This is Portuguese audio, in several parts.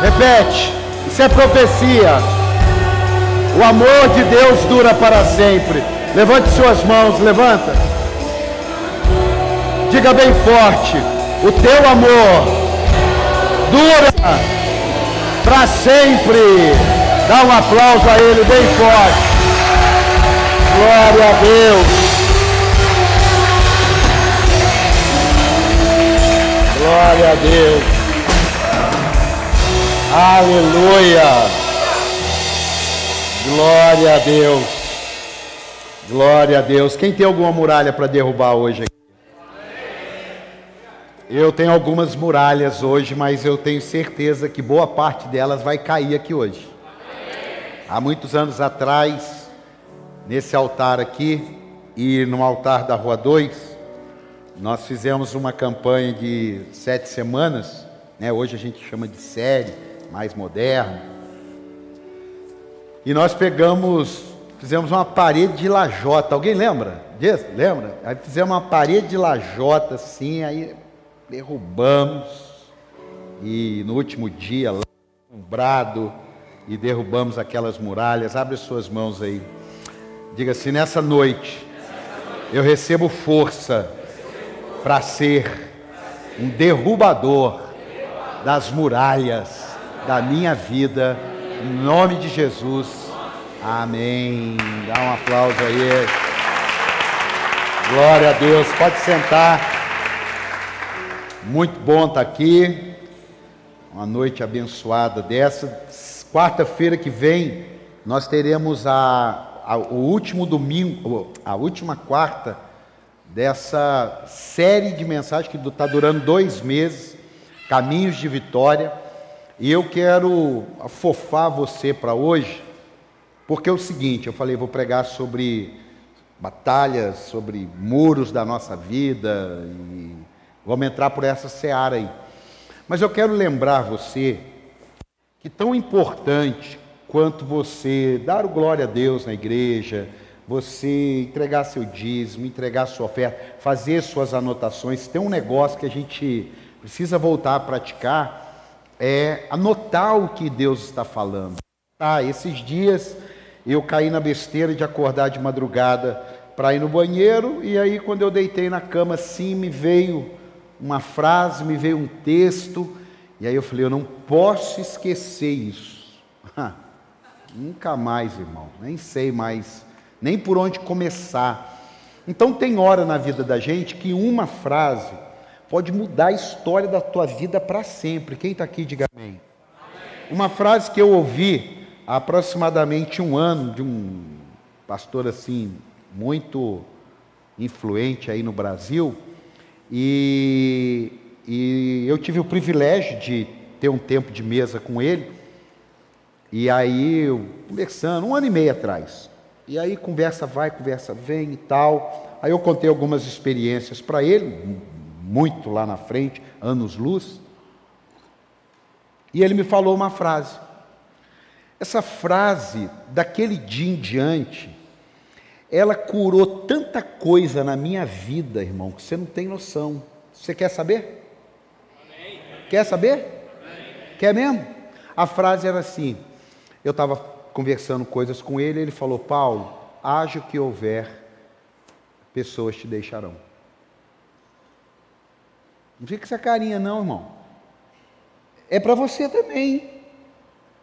Repete, isso é profecia. O amor de Deus dura para sempre. Levante suas mãos, levanta. Diga bem forte: o teu amor dura para sempre. Dá um aplauso a ele bem forte. Glória a Deus. Glória a Deus. Aleluia. Glória a Deus. Glória a Deus. Quem tem alguma muralha para derrubar hoje aqui? Eu tenho algumas muralhas hoje, mas eu tenho certeza que boa parte delas vai cair aqui hoje. Há muitos anos atrás, nesse altar aqui e no altar da Rua 2, nós fizemos uma campanha de 7 semanas, né? Hoje a gente chama de série, mais moderno. E nós fizemos uma parede de lajota. Alguém lembra disso? Lembra? Aí fizemos uma parede de lajota assim, aí derrubamos. E no último dia, lá um brado, e derrubamos aquelas muralhas. Abre as suas mãos aí. Diga assim: nessa noite, eu recebo força para ser um derrubador das muralhas da minha vida, em nome de Jesus, amém. Dá um aplauso aí, glória a Deus. Pode sentar. Muito bom estar aqui, uma noite abençoada dessa. Quarta-feira que vem nós teremos a última quarta dessa série de mensagens que está durando 2 meses, Caminhos de Vitória. E eu quero afofar você para hoje, porque é o seguinte: eu falei, vou pregar sobre batalhas, sobre muros da nossa vida, e vamos entrar por essa seara aí. Mas eu quero lembrar você que tão importante quanto você dar o glória a Deus na igreja, você entregar seu dízimo, entregar sua oferta, fazer suas anotações. Tem um negócio que a gente precisa voltar a praticar, é anotar o que Deus está falando. Esses dias eu caí na besteira de acordar de madrugada para ir no banheiro, e aí quando eu deitei na cama assim, me veio uma frase, me veio um texto, e aí eu falei, eu não posso esquecer isso. Nunca mais, irmão, nem sei mais nem por onde começar. Então tem hora na vida da gente que uma frase pode mudar a história da tua vida para sempre. Quem está aqui, diga amém. Uma frase que eu ouvi há aproximadamente 1 ano, de um pastor assim, muito influente aí no Brasil, e eu tive o privilégio de ter um tempo de mesa com ele, e aí eu conversando, 1 ano e meio atrás, e aí conversa vai, conversa vem e tal. Aí eu contei algumas experiências para ele, muito lá na frente, anos-luz. E ele me falou uma frase. Essa frase, daquele dia em diante, ela curou tanta coisa na minha vida, irmão, que você não tem noção. Você quer saber? Amém. Quer saber? Amém. Quer mesmo? A frase era assim, eu estava conversando coisas com ele, ele falou, Paulo, haja o que houver, pessoas te deixarão. Não fica com essa carinha não, irmão. É para você também.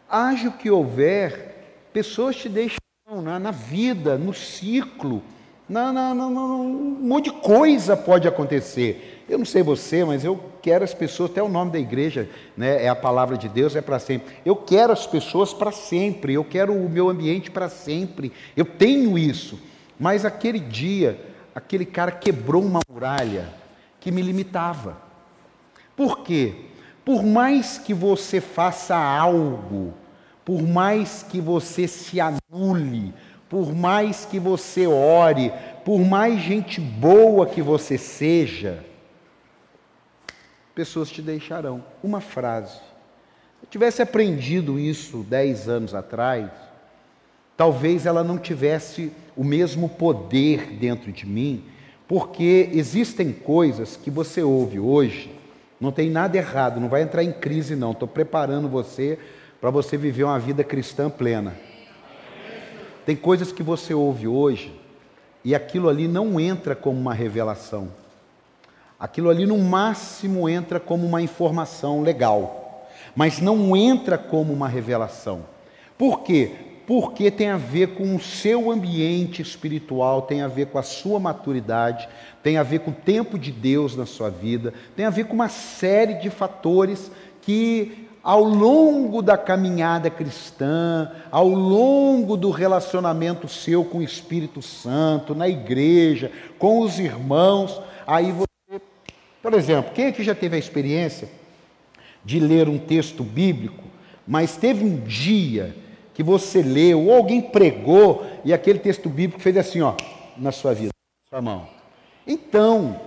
Haja o que houver, pessoas te deixarão na vida, no ciclo, um monte de coisa pode acontecer. Eu não sei você, mas eu quero as pessoas, até o nome da igreja, né, é a palavra de Deus, é para sempre. Eu quero as pessoas para sempre, eu quero o meu ambiente para sempre, eu tenho isso. Mas aquele dia, aquele cara quebrou uma muralha que me limitava. Por quê? Por mais que você faça algo, por mais que você se anule, por mais que você ore, por mais gente boa que você seja, pessoas te deixarão. Uma frase. Se eu tivesse aprendido isso 10 anos atrás, talvez ela não tivesse o mesmo poder dentro de mim, porque existem coisas que você ouve hoje Não tem nada errado, não vai entrar em crise não. Estou preparando você para você viver uma vida cristã plena. Tem coisas que você ouve hoje e aquilo ali não entra como uma revelação. Aquilo ali no máximo entra como uma informação legal, mas não entra como uma revelação. Por quê? Porque tem a ver com o seu ambiente espiritual, tem a ver com a sua maturidade, tem a ver com o tempo de Deus na sua vida, tem a ver com uma série de fatores que ao longo da caminhada cristã, ao longo do relacionamento seu com o Espírito Santo, na igreja, com os irmãos, aí você... Por exemplo, quem aqui já teve a experiência de ler um texto bíblico, mas teve um dia que você leu, ou alguém pregou, e aquele texto bíblico fez assim, ó, na sua vida, na sua mão. Então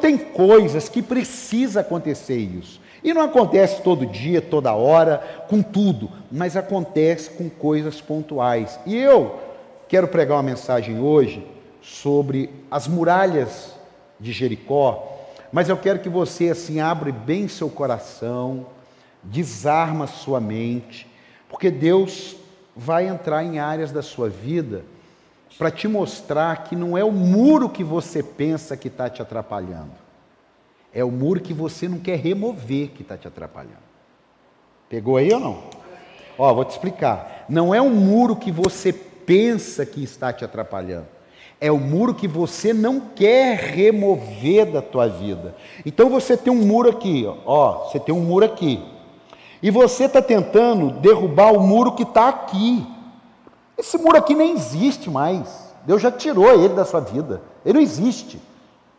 tem coisas que precisa acontecer isso. E não acontece todo dia, toda hora, com tudo, mas acontece com coisas pontuais. E eu quero pregar uma mensagem hoje sobre as muralhas de Jericó, mas eu quero que você, assim, abra bem seu coração, desarma sua mente, porque Deus vai entrar em áreas da sua vida para te mostrar que não é o muro que você pensa que está te atrapalhando. É o muro que você não quer remover que está te atrapalhando. Pegou aí ou não? Ó, vou te explicar. Não é o muro que você pensa que está te atrapalhando. É o muro que você não quer remover da tua vida. Então você tem um muro aqui, ó. Você tem um muro aqui. E você está tentando derrubar o muro que está aqui. Esse muro aqui nem existe mais. Deus já tirou ele da sua vida. Ele não existe.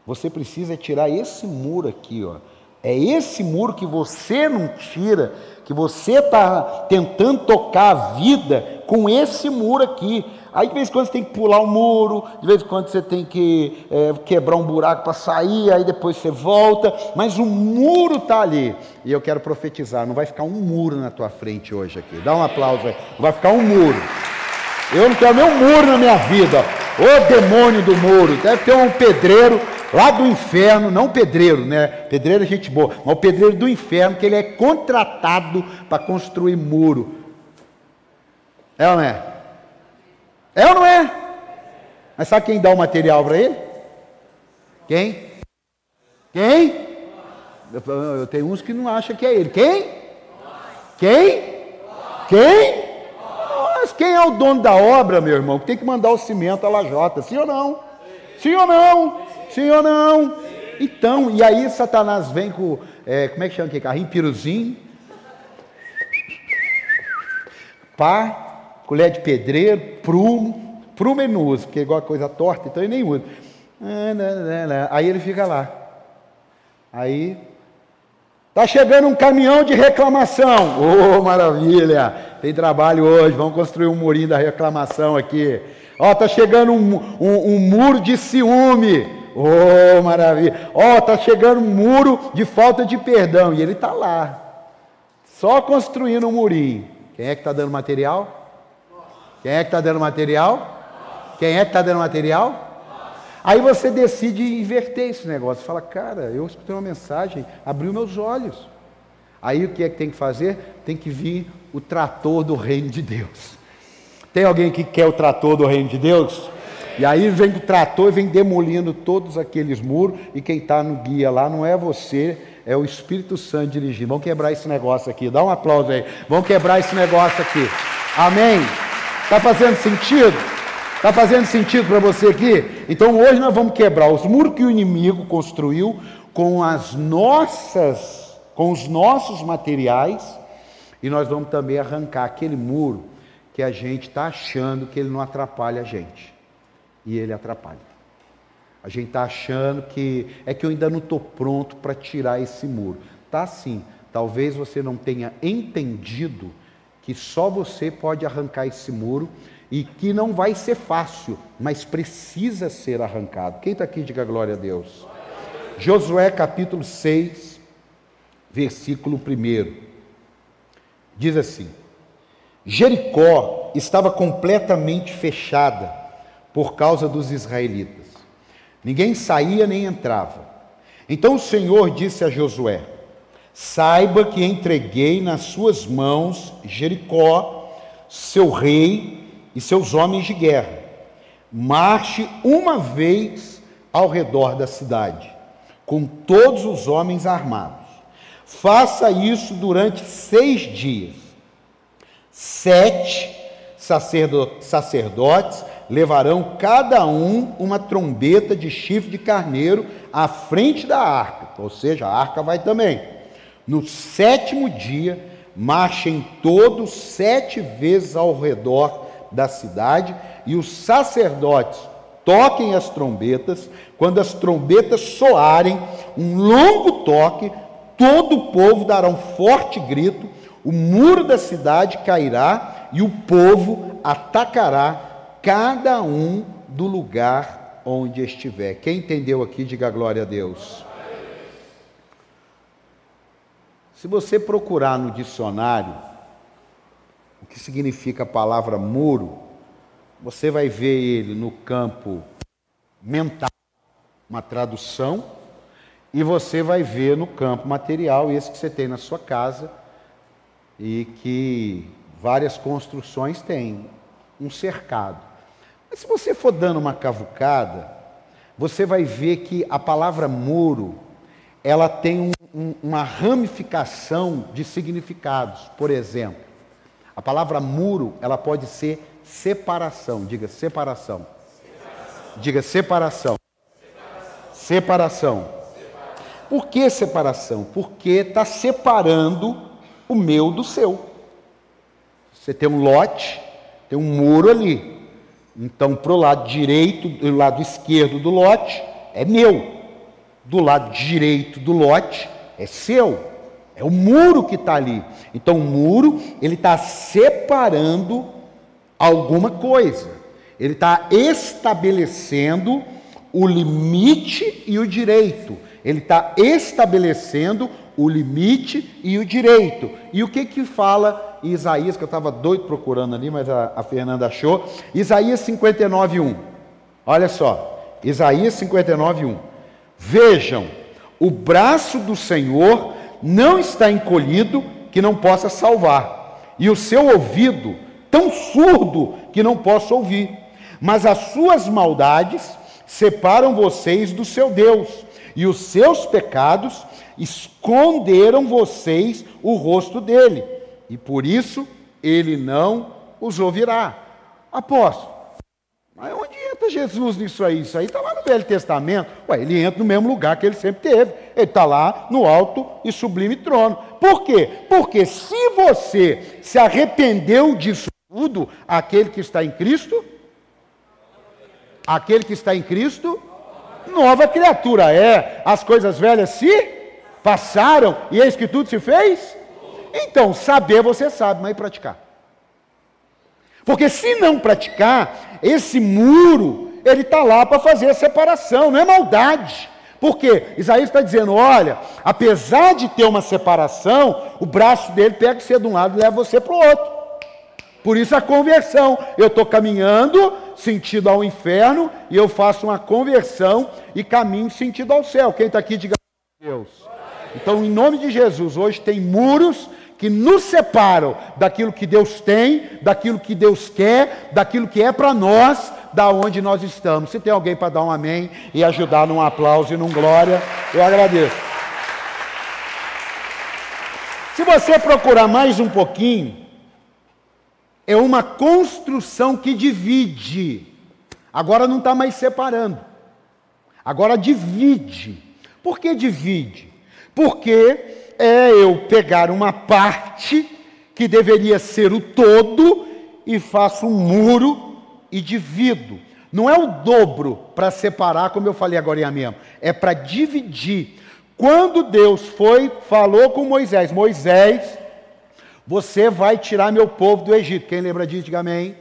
Você precisa tirar esse muro aqui, ó. É esse muro que você não tira, que você está tentando tocar a vida com esse muro aqui. Aí de vez em quando você tem que pular um muro, de vez em quando você tem que quebrar um buraco para sair, aí depois você volta, mas o muro está ali. E eu quero profetizar, não vai ficar um muro na tua frente hoje aqui. Dá um aplauso aí. Não vai ficar um muro. Eu não quero nem um muro na minha vida. Ô demônio do muro. Deve ter um pedreiro lá do inferno, não pedreiro, né? Pedreiro é gente boa, mas o pedreiro do inferno, que ele é contratado para construir muro. É ou não é? É ou não é? Mas sabe quem dá o material para ele? Quem? Quem? Eu tenho uns que não acham que é ele. Quem? Quem? Quem? Mas quem é o dono da obra, meu irmão? Que tem que mandar o cimento, a lajota, sim ou não? Sim ou não? Sim ou não? Então, e aí Satanás vem com, como é que chama aqui? Carrinho, piruzinho, pá, colher de pedreiro, prumo ele não usa, porque é igual a coisa torta, então ele nem usa. Aí ele fica lá. Aí, tá chegando um caminhão de reclamação. Ô, maravilha, tem trabalho hoje, vamos construir um murinho da reclamação aqui. Ó, tá chegando um muro de ciúme. Oh, maravilha. Ó, tá chegando um muro de falta de perdão. E ele tá lá, só construindo um murinho. Quem é que tá dando material? Quem é que tá dando material? Quem é que tá dando material? Aí você decide inverter esse negócio. Fala, cara, eu escutei uma mensagem, abriu meus olhos. Aí o que é que tem que fazer? Tem que vir o trator do reino de Deus. Tem alguém que quer o trator do reino de Deus? E aí vem o trator e vem demolindo todos aqueles muros, e quem está no guia lá não é você, é o Espírito Santo dirigindo. Vamos quebrar esse negócio aqui, dá um aplauso aí. Vamos quebrar esse negócio aqui. Amém? Está fazendo sentido? Está fazendo sentido para você aqui? Então hoje nós vamos quebrar os muros que o inimigo construiu com os nossos materiais, e nós vamos também arrancar aquele muro que a gente está achando que ele não atrapalha a gente. E ele atrapalha. A gente está achando que... É que eu ainda não estou pronto para tirar esse muro. Tá sim. Talvez você não tenha entendido que só você pode arrancar esse muro e que não vai ser fácil, mas precisa ser arrancado. Quem está aqui, diga glória a Deus. Josué capítulo 6, versículo 1. Diz assim... Jericó estava completamente fechada por causa dos israelitas. Ninguém saía nem entrava. Então o Senhor disse a Josué: Saiba que entreguei nas suas mãos Jericó, seu rei e seus homens de guerra. Marche uma vez ao redor da cidade, com todos os homens armados. Faça isso durante 6 dias. 7 sacerdotes levarão cada um uma trombeta de chifre de carneiro à frente da arca, ou seja, a arca vai também. No 7º dia, marchem todos 7 vezes ao redor da cidade, e os sacerdotes toquem as trombetas. Quando as trombetas soarem um longo toque, todo o povo dará um forte grito, o muro da cidade cairá e o povo atacará, cada um do lugar onde estiver. Quem entendeu aqui, diga glória a Deus. Se você procurar no dicionário o que significa a palavra muro, você vai ver ele no campo mental, uma tradução, e você vai ver no campo material, esse que você tem na sua casa e que várias construções têm, um cercado. Mas se você for dando uma cavucada, você vai ver que a palavra muro, ela tem uma ramificação de significados. Por exemplo, a palavra muro, ela pode ser separação. Diga separação. Separação. Diga separação. Separação. Separação. Separação. Por que separação? Porque está separando o meu do seu. Você tem um lote, tem um muro ali. Então, para o lado direito, do lado esquerdo do lote, é meu. Do lado direito do lote, é seu. É o muro que está ali. Então, o muro, ele está separando alguma coisa. Ele está estabelecendo o limite e o direito. Ele está estabelecendo o limite e o direito. E o que que fala Isaías, que eu estava doido procurando ali, mas a Fernanda achou. Isaías 59:1. Olha só. Isaías 59:1. Vejam, o braço do Senhor não está encolhido que não possa salvar, e o seu ouvido tão surdo que não posso ouvir, mas as suas maldades separam vocês do seu Deus, e os seus pecados esconderam vocês o rosto dele, e por isso ele não os ouvirá. Apóstolo, mas onde entra Jesus nisso aí? Isso aí está lá no Velho Testamento. Ué, ele entra no mesmo lugar que ele sempre teve. Ele está lá no alto e sublime trono. Por quê? Porque se você se arrependeu disso tudo, aquele que está em Cristo, nova criatura é. As coisas velhas se passaram e eis que tudo se fez. Então, saber você sabe, mas praticar. Porque se não praticar, esse muro, ele está lá para fazer a separação, não é maldade. Porque Isaías está dizendo, olha, apesar de ter uma separação, o braço dele pega você de um lado e leva você para o outro. Por isso a conversão. Eu estou caminhando sentido ao inferno e eu faço uma conversão e caminho sentido ao céu. Quem está aqui, diga Deus. Então, em nome de Jesus, hoje tem muros que nos separam daquilo que Deus tem, daquilo que Deus quer, daquilo que é para nós, da onde nós estamos. Se tem alguém para dar um amém e ajudar num aplauso e num glória, eu agradeço. Se você procurar mais um pouquinho, é uma construção que divide. Agora não está mais separando. Agora divide. Por que divide? Porque é eu pegar uma parte que deveria ser o todo e faço um muro e divido. Não é o dobro para separar, como eu falei agora mesmo, é para dividir. Quando Deus falou com Moisés, Moisés, você vai tirar meu povo do Egito. Quem lembra disso, diga amém.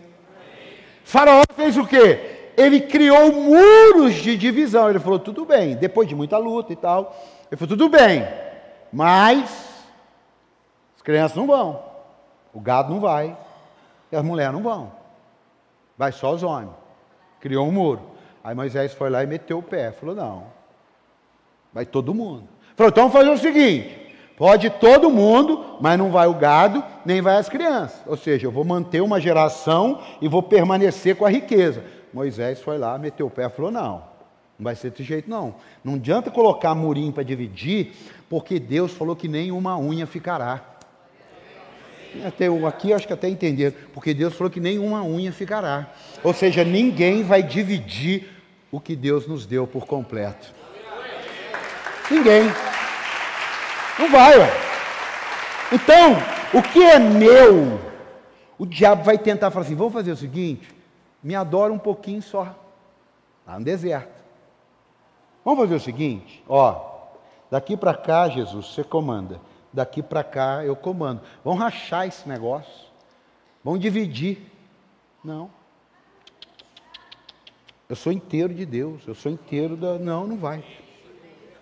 Faraó fez o quê? Ele criou muros de divisão. Ele falou, tudo bem, depois de muita luta e tal. Ele falou, tudo bem. Mas as crianças não vão, o gado não vai, e as mulheres não vão, vai só os homens. Criou um muro. Aí Moisés foi lá e meteu o pé, falou, não, vai todo mundo. Falou, então vamos fazer o seguinte, Pode todo mundo, mas não vai o gado, nem vai as crianças. Ou seja, eu vou manter uma geração e vou permanecer com a riqueza. Moisés foi lá, meteu o pé e falou, não vai ser desse jeito não. Não adianta colocar murinho para dividir, porque Deus falou que nem uma unha ficará. Até aqui acho que até entenderam, porque Deus falou que nem uma unha ficará. Ou seja, ninguém vai dividir o que Deus nos deu por completo. Ninguém. Não vai, ué. Então, o que é meu, o diabo vai tentar falar assim, vamos fazer o seguinte, me adora um pouquinho só, lá no deserto. Vamos fazer o seguinte, ó, daqui para cá, Jesus, você comanda, daqui para cá eu comando. Vamos rachar esse negócio, vamos dividir. Não. Eu sou inteiro de Deus, eu sou inteiro da... Não vai.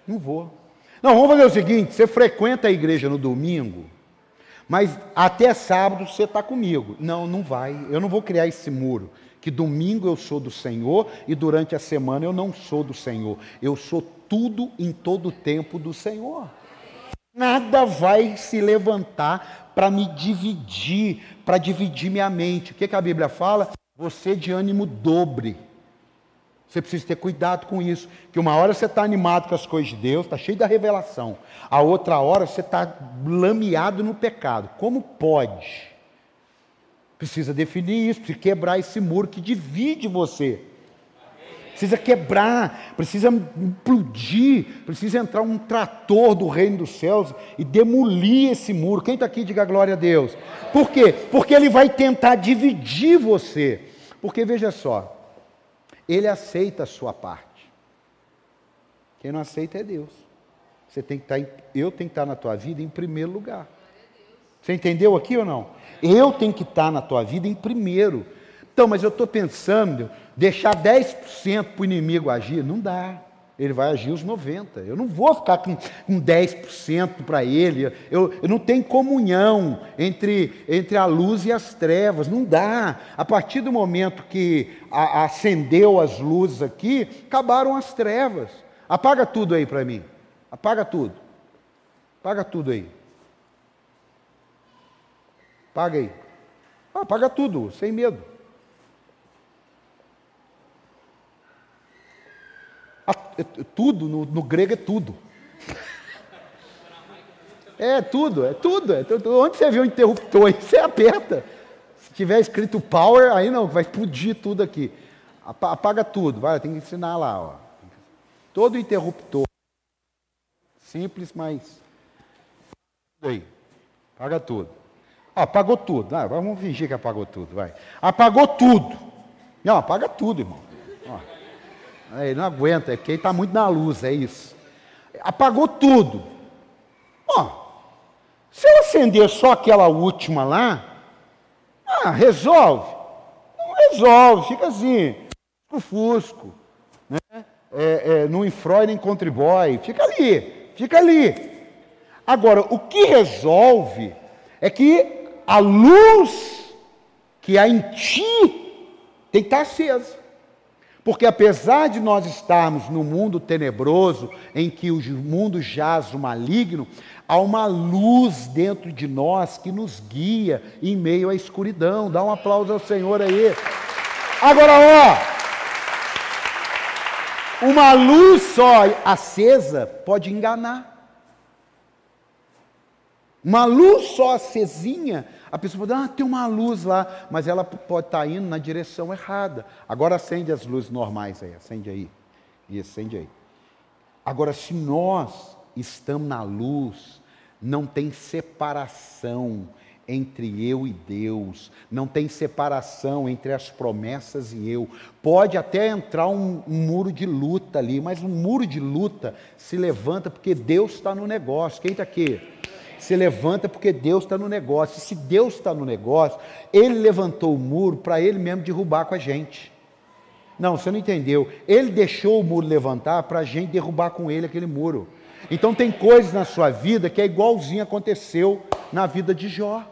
Não vou. Não, vamos fazer o seguinte, você frequenta a igreja no domingo, mas até sábado você está comigo. Não vai. Eu não vou criar esse muro, que domingo eu sou do Senhor e durante a semana eu não sou do Senhor. Eu sou tudo em todo o tempo do Senhor. Nada vai se levantar para me dividir, para dividir minha mente. O que que a Bíblia fala? Você de ânimo dobre. Você precisa ter cuidado com isso, que uma hora você está animado com as coisas de Deus, está cheio da revelação, a outra hora você está lameado no pecado. Como pode? Precisa definir isso, precisa quebrar esse muro que divide você. Precisa quebrar, precisa implodir, precisa entrar um trator do reino dos céus e demolir esse muro. Quem está aqui, diga glória a Deus. Por quê? Porque ele vai tentar dividir você. Porque veja só, ele aceita a sua parte. Quem não aceita é Deus. Você tem que estar, eu tenho que estar na tua vida em primeiro lugar. Você entendeu aqui ou não? Eu tenho que estar na tua vida em primeiro. Então, mas eu estou pensando, deixar 10% para o inimigo agir, não dá. Ele vai agir os 90%. Eu não vou ficar com 10% para ele. Eu não tenho comunhão entre a luz e as trevas. Não dá. A partir do momento que acendeu as luzes aqui, acabaram as trevas. Apaga tudo aí para mim. Apaga tudo. Apaga tudo aí. Apaga aí. Apaga tudo, sem medo. Tudo, no grego é tudo. É tudo. Onde você vê um interruptor, aí você aperta. Se tiver escrito power, aí não, vai explodir tudo aqui. Apaga tudo, vai, tem que ensinar lá, ó. Todo interruptor. Simples, mas... Aí, apaga tudo. Ó, apagou tudo. Ah, vamos fingir que apagou tudo, vai. Apagou tudo. Não, apaga tudo, irmão. Ó. Ele não aguenta, é porque ele está muito na luz, é isso. Apagou tudo. Ó, se eu acender só aquela última lá, resolve. Não resolve, fica assim, fusco, né? Não infrói nem contribui, fica ali. Agora, o que resolve é que a luz que há em ti tem que estar acesa. Porque apesar de nós estarmos no mundo tenebroso, em que o mundo jaz o maligno, há uma luz dentro de nós que nos guia em meio à escuridão. Dá um aplauso ao Senhor aí. Agora, ó, uma luz só acesa pode enganar. Uma luz só acesinha, a pessoa pode, tem uma luz lá, mas ela pode estar indo na direção errada. Agora acende as luzes normais aí, acende aí, e acende aí. Agora, se nós estamos na luz, não tem separação entre eu e Deus, não tem separação entre as promessas e eu. Pode até entrar um muro de luta ali, mas um muro de luta se levanta porque Deus está no negócio. Quem está aqui? Se levanta porque Deus está no negócio. E se Deus está no negócio, Ele levantou o muro para Ele mesmo derrubar com a gente. Não, você não entendeu. Ele deixou o muro levantar para a gente derrubar com Ele aquele muro. Então tem coisas na sua vida que é igualzinho aconteceu na vida de Jó.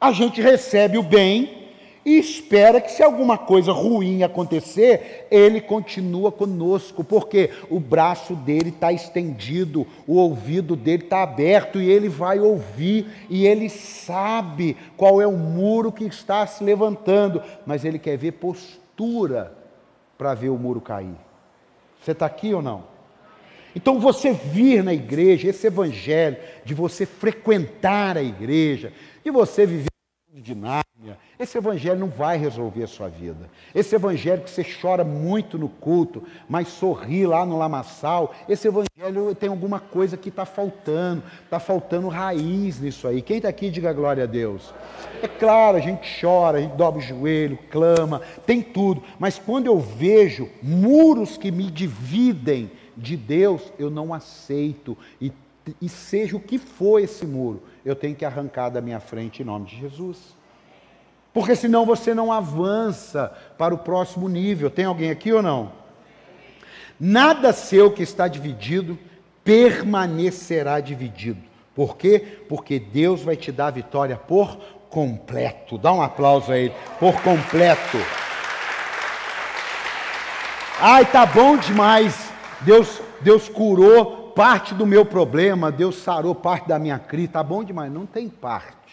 A gente recebe o bem e espera que, se alguma coisa ruim acontecer, ele continua conosco, porque o braço dele está estendido, o ouvido dele está aberto e ele vai ouvir, e ele sabe qual é o muro que está se levantando, mas ele quer ver postura para ver o muro cair. Você está aqui ou não? Então você vir na igreja, esse evangelho, de você frequentar a igreja, de você viver de Nárnia, esse evangelho não vai resolver a sua vida. Esse evangelho que você chora muito no culto, mas sorri lá no lamaçal, esse evangelho tem alguma coisa que está faltando raiz nisso aí. Quem está aqui, diga glória a Deus. É claro, a gente chora, a gente dobra o joelho, clama, tem tudo, mas quando eu vejo muros que me dividem de Deus, eu não aceito, e seja o que for esse muro, eu tenho que arrancar da minha frente em nome de Jesus, porque senão você não avança para o próximo nível. Tem alguém aqui ou não? Nada seu que está dividido permanecerá dividido. Por quê? Porque Deus vai te dar a vitória por completo. Dá um aplauso a Ele, por completo. Ai, tá bom demais. Deus curou parte do meu problema, Deus sarou parte da minha crise, tá bom demais. Não tem parte.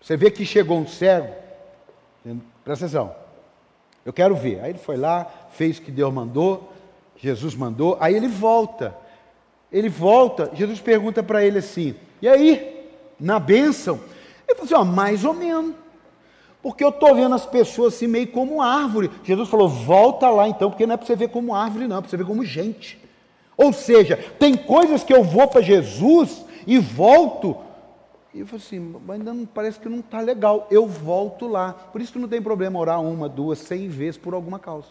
Você vê que chegou um cego, presta atenção, eu quero ver. Aí ele foi lá, fez o que Deus mandou, Jesus mandou, aí ele volta, Jesus pergunta para ele assim, e aí, na bênção? Ele falou assim, ó, mais ou menos, porque eu estou vendo as pessoas assim meio como árvore. Jesus falou, volta lá então, porque não é para você ver como árvore não, é para você ver como gente. Ou seja, tem coisas que eu vou para Jesus e volto, e eu falo assim, mas ainda não, parece que não está legal, eu volto lá. Por isso que não tem problema orar 1, 2, 100 vezes por alguma causa.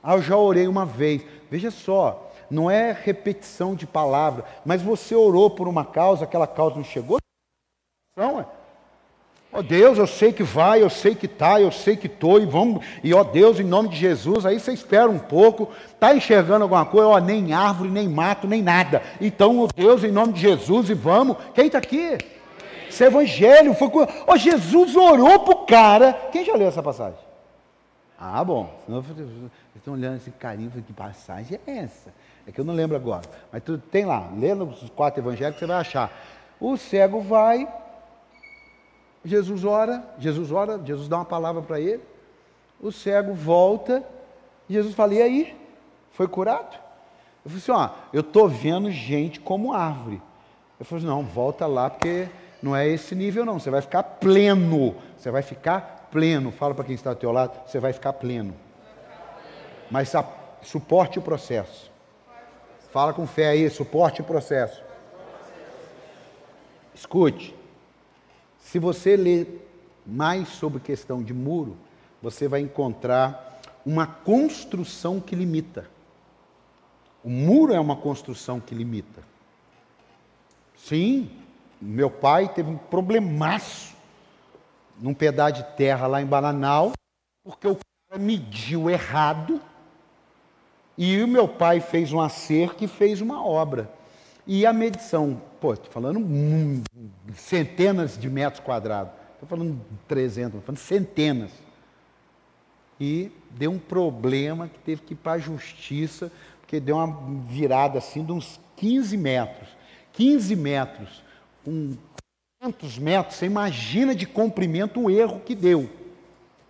Ah, eu já orei uma vez. Veja só, não é repetição de palavra, mas você orou por uma causa, aquela causa não chegou? Não é? Ó Deus, eu sei que vai, eu sei que tá, eu sei que tô, e vamos, e ó Deus, em nome de Jesus, aí você espera um pouco, tá enxergando alguma coisa, ó, nem árvore, nem mato, nem nada, então, ó Deus, em nome de Jesus, e vamos. Quem está aqui? Esse evangelho foi, ó, Jesus orou pro cara. Quem já leu essa passagem? Ah, bom, senão vocês estão olhando esse carinho, que passagem é essa? É que eu não lembro agora, mas tu tem lá, lendo os 4 evangelhos, você vai achar. O cego vai, Jesus ora, Jesus dá uma palavra para ele, o cego volta, Jesus fala, e aí? Foi curado? Eu falei assim, ó, eu estou vendo gente como árvore. Eu falei assim, não, volta lá, porque não é esse nível não, você vai ficar pleno, fala para quem está ao teu lado, você vai ficar pleno, mas suporte o processo, fala com fé aí, suporte o processo. Escute, se você ler mais sobre questão de muro, você vai encontrar uma construção que limita. O muro é uma construção que limita. Sim, meu pai teve um problemaço num pedaço de terra lá em Bananal, porque o cara mediu errado e o meu pai fez um acerto e fez uma obra. E a medição, pô, estou falando centenas de metros quadrados, estou falando 300, estou falando centenas. E deu um problema que teve que ir para a justiça, porque deu uma virada assim de uns 15 metros. 15 metros, 500 metros, você imagina de comprimento o erro que deu.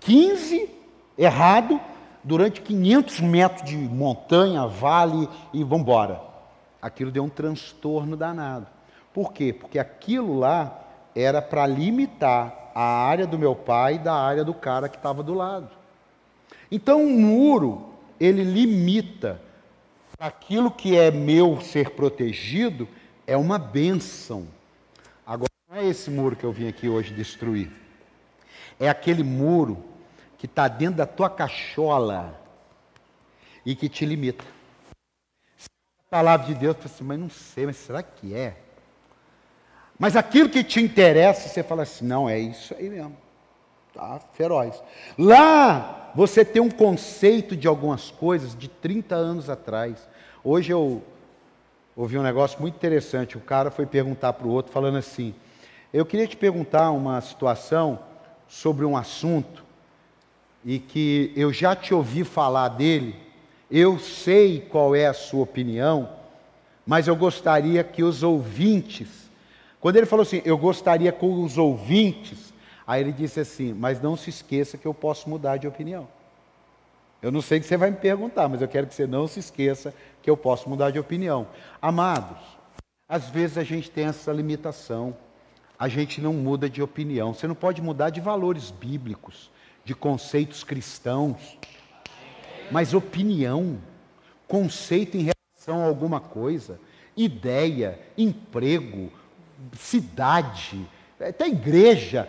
15 errado, durante 500 metros de montanha, vale e vamos embora. Aquilo deu um transtorno danado. Por quê? Porque aquilo lá era para limitar a área do meu pai da área do cara que estava do lado. Então o muro, ele limita. Aquilo que é meu ser protegido é uma bênção. Agora, não é esse muro que eu vim aqui hoje destruir. É aquele muro que está dentro da tua cachola e que te limita. A palavra de Deus, assim, mas não sei, mas será que é? Mas aquilo que te interessa, você fala assim, não, é isso aí mesmo, tá feroz. Lá, você tem um conceito de algumas coisas de 30 anos atrás. Hoje eu ouvi um negócio muito interessante, o cara foi perguntar para o outro, falando assim, Eu queria te perguntar uma situação sobre um assunto e que eu já te ouvi falar dele, eu sei qual é a sua opinião, mas eu gostaria que os ouvintes, quando ele falou assim, eu gostaria com os ouvintes, aí ele disse assim, mas não se esqueça que eu posso mudar de opinião. Eu não sei o que você vai me perguntar, mas eu quero que você não se esqueça que eu posso mudar de opinião. Amados, às vezes a gente tem essa limitação. A gente não muda de opinião. Você não pode mudar de valores bíblicos, de conceitos cristãos. Mas opinião, conceito em relação a alguma coisa, ideia, emprego, cidade, até igreja,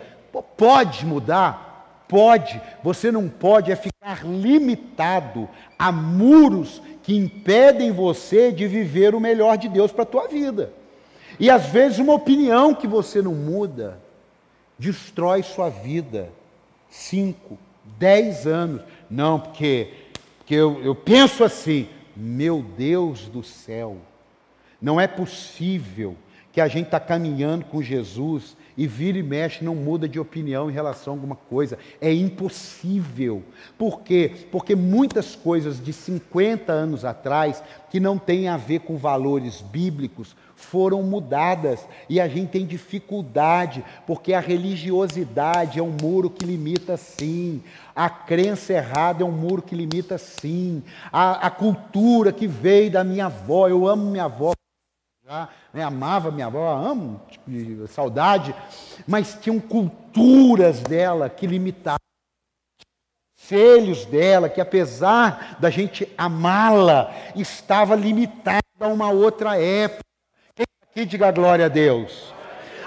pode mudar? Pode. Você não pode é ficar limitado a muros que impedem você de viver o melhor de Deus para a tua vida. E às vezes uma opinião que você não muda, destrói sua vida, 5, 10 anos, não, porque eu penso assim, meu Deus do céu, não é possível que a gente está caminhando com Jesus e vira e mexe, não muda de opinião em relação a alguma coisa, é impossível. Por quê? Porque muitas coisas de 50 anos atrás, que não têm a ver com valores bíblicos, foram mudadas, e a gente tem dificuldade, porque a religiosidade é um muro que limita sim, a crença errada é um muro que limita sim, a cultura que veio da minha avó, eu amo minha avó, amava minha avó, amo, tipo, saudade, mas tinham culturas dela que limitavam, conselhos dela, que apesar da gente amá-la, estava limitada a uma outra época. E diga glória a Deus.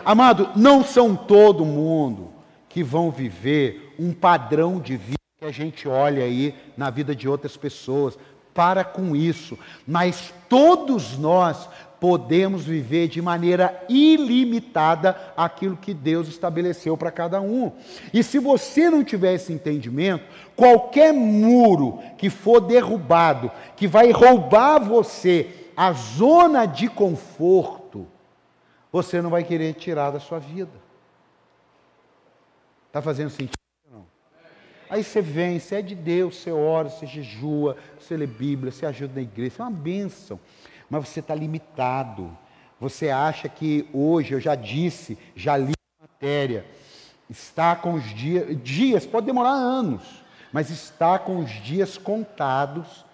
Amado, não são todo mundo que vão viver um padrão de vida que a gente olha aí na vida de outras pessoas. Para com isso. Mas todos nós podemos viver de maneira ilimitada aquilo que Deus estabeleceu para cada um. E se você não tiver esse entendimento, qualquer muro que for derrubado, que vai roubar você a zona de conforto, você não vai querer tirar da sua vida. Está fazendo sentido ou não? Aí você vem, você é de Deus, você ora, você jejua, você lê Bíblia, você ajuda na igreja, isso é uma bênção. Mas você está limitado. Você acha que hoje, eu já disse, já li a matéria, está com os dias, pode demorar anos, mas está com os dias contados,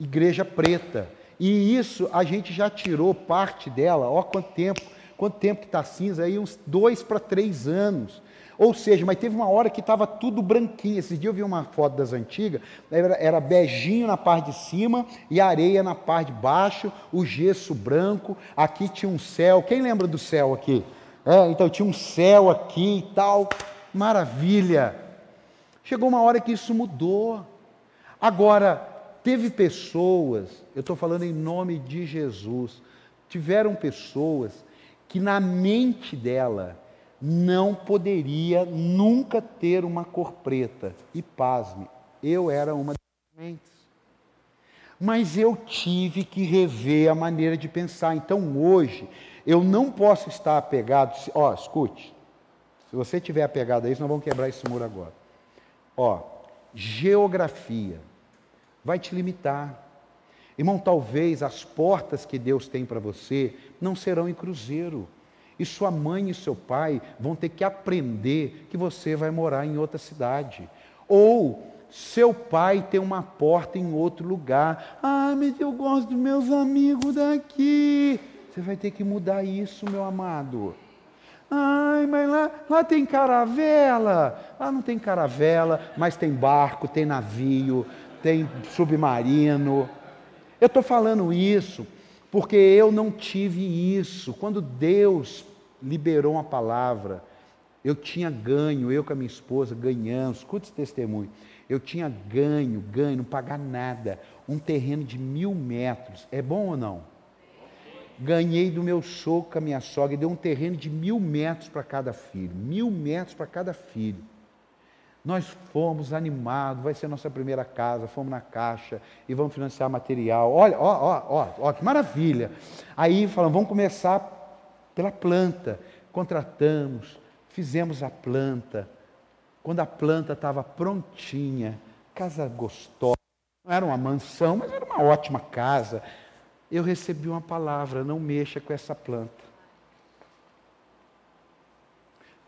igreja preta. E isso a gente já tirou parte dela, ó quanto tempo. Quanto tempo que está cinza? Aí uns 2 para 3 anos. Ou seja, mas teve uma hora que estava tudo branquinho. Esse dia eu vi uma foto das antigas, era beijinho na parte de cima e areia na parte de baixo, o gesso branco, aqui tinha um céu. Quem lembra do céu aqui? É, então tinha um céu aqui e tal. Maravilha! Chegou uma hora que isso mudou. Agora, teve pessoas, eu estou falando em nome de Jesus, tiveram pessoas que na mente dela não poderia nunca ter uma cor preta. E pasme, eu era uma das mentes. Mas eu tive que rever a maneira de pensar. Então hoje, eu não posso estar apegado... Ó, escute, se você tiver apegado a isso, nós vamos quebrar esse muro agora. Ó, geografia vai te limitar. Irmão, talvez as portas que Deus tem para você não serão em cruzeiro. E sua mãe e seu pai vão ter que aprender que você vai morar em outra cidade. Ou seu pai tem uma porta em outro lugar. Ah, mas eu gosto dos meus amigos daqui. Você vai ter que mudar isso, meu amado. Ai, mas lá tem caravela. Lá não tem caravela, mas tem barco, tem navio, tem submarino. Eu estou falando isso porque eu não tive isso. Quando Deus liberou uma palavra, eu tinha ganho, eu com a minha esposa ganhamos, escuta esse testemunho, eu tinha ganho, não pagar nada, um terreno de 1000 metros, é bom ou não? Ganhei do meu sogro com a minha sogra, e deu um terreno de 1000 metros para cada filho, 1000 metros para cada filho. Nós fomos animados, vai ser nossa primeira casa, fomos na Caixa e vamos financiar material. Olha, ó, que maravilha. Aí falamos, vamos começar pela planta. contratamos, fizemos a planta. Quando a planta estava prontinha, casa gostosa, não era uma mansão, mas era uma ótima casa, eu recebi uma palavra: não mexa com essa planta.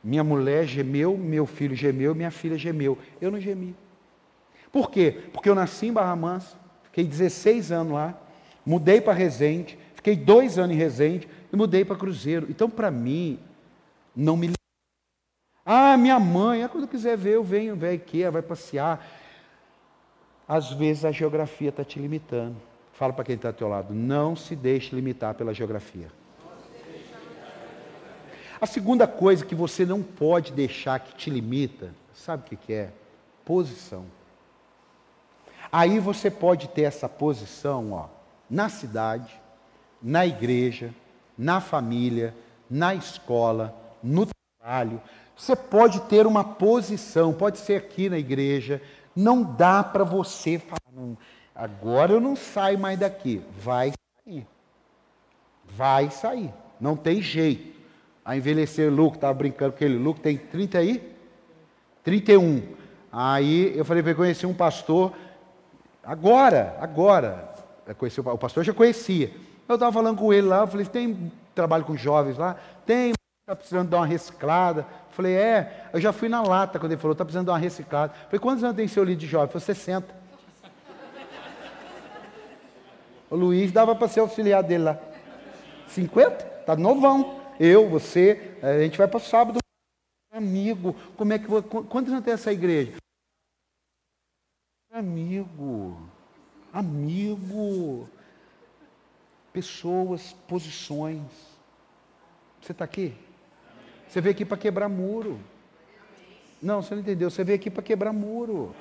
Minha mulher gemeu, meu filho gemeu, minha filha gemeu. Eu não gemi. Por quê? Porque eu nasci em Barra Mansa, fiquei 16 anos lá, mudei para Resende, fiquei 2 anos em Resende e mudei para Cruzeiro. Então, para mim, não me... Ah, minha mãe, quando eu quiser ver, eu venho, vai aqui, vai passear. Às vezes a geografia está te limitando. Fala para quem está ao teu lado: não se deixe limitar pela geografia. A segunda coisa que você não pode deixar que te limita, sabe o que é? Posição. Aí você pode ter essa posição, na cidade, na igreja, na família, na escola, no trabalho. Você pode ter uma posição, pode ser aqui na igreja. Não dá para você falar: agora eu não saio mais daqui. Vai sair. Vai sair. Não tem jeito. A envelhecer, o Luke, estava brincando com ele, o Luke tem 30 aí? 31. Aí eu falei para ele, conheci um pastor, agora, o pastor eu já conhecia. Eu estava falando com ele lá, eu falei: tem trabalho com jovens lá? Tem, está precisando dar uma reciclada. Eu falei: eu já fui na lata quando ele falou, está precisando dar uma reciclada. Eu falei: quantos anos tem seu líder de jovem? Ele falou: 60. O Luiz dava para ser auxiliar dele lá. 50? Está novão. Eu, você, a gente vai para o sábado. Amigo, como é que... Quantos anos tem essa igreja? Amigo. Pessoas, posições. Você está aqui? Você veio aqui para quebrar muro. Não, você não entendeu. Você veio aqui para quebrar muro.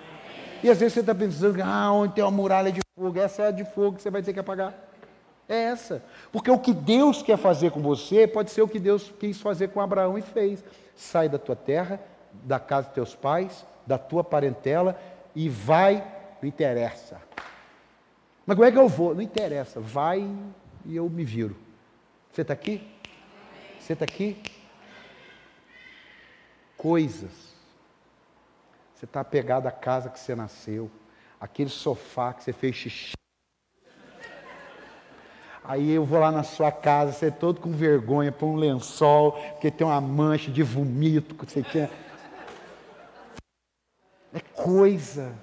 E às vezes você está pensando: onde tem uma muralha de fogo? Essa é a de fogo que você vai ter que apagar. É essa. Porque o que Deus quer fazer com você pode ser o que Deus quis fazer com Abraão e fez. Sai da tua terra, da casa dos teus pais, da tua parentela e vai, não interessa. Mas como é que eu vou? Não interessa, vai e eu me viro. Você está aqui? Você está aqui? Coisas. Você está apegado à casa que você nasceu, aquele sofá que você fez xixi. Aí eu vou lá na sua casa, você é todo com vergonha, põe um lençol, porque tem uma mancha de vomito, que você quer. É coisa.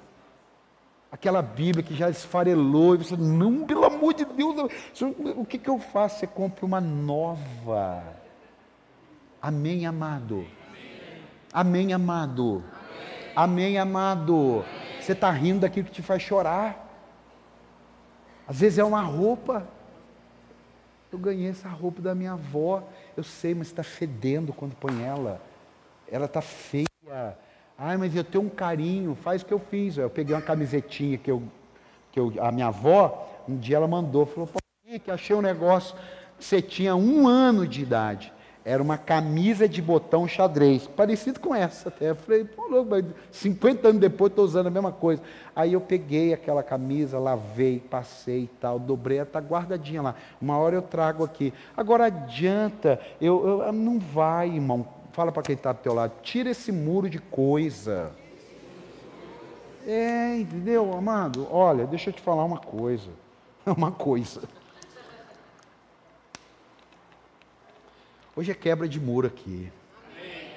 Aquela Bíblia que já esfarelou, e você: não, pelo amor de Deus, o que eu faço? Você compra uma nova. Amém, amado? Amém, amado? Amém, amado? Você está rindo daquilo que te faz chorar. Às vezes é uma roupa. Eu ganhei essa roupa da minha avó. Eu sei, mas está fedendo quando põe ela. Ela está feia. Ai, mas eu tenho um carinho. Faz o que eu fiz. Eu peguei uma camisetinha que a minha avó, um dia ela mandou. Falou: pô, que achei um negócio que você tinha 1 ano de idade. Era uma camisa de botão xadrez. Parecido com essa até. Eu falei: pô, louco, mas 50 anos depois estou usando a mesma coisa. Aí eu peguei aquela camisa, lavei, passei e tal, dobrei, ela está guardadinha lá. Uma hora eu trago aqui. Agora adianta, não vai, irmão. Fala para quem está do teu lado: tira esse muro de coisa. Entendeu, amado? Olha, deixa eu te falar uma coisa. Hoje é quebra de muro aqui. Amém.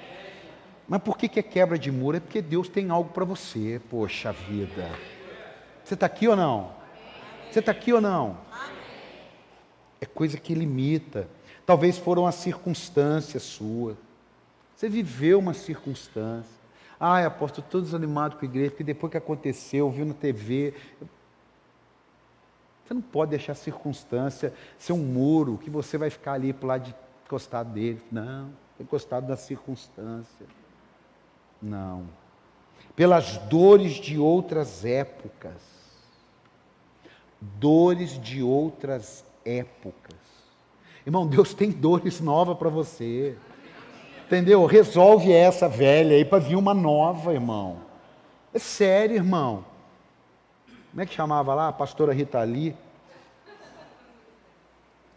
Mas por que é quebra de muro? É porque Deus tem algo para você. Poxa vida. Você está aqui ou não? Você está aqui ou não? É coisa que limita. Talvez foram as circunstâncias suas. Você viveu uma circunstância. Ai, apóstolo, estou desanimado com a igreja, porque depois que aconteceu, viu na TV... Você não pode deixar a circunstância ser um muro, que você vai ficar ali para o lado de encostado dele, não, encostado da circunstância, não, pelas dores de outras épocas, irmão, Deus tem dores novas para você, entendeu? Resolve essa velha aí para vir uma nova, irmão, é sério, irmão. Como é que chamava lá a pastora Rita Lee?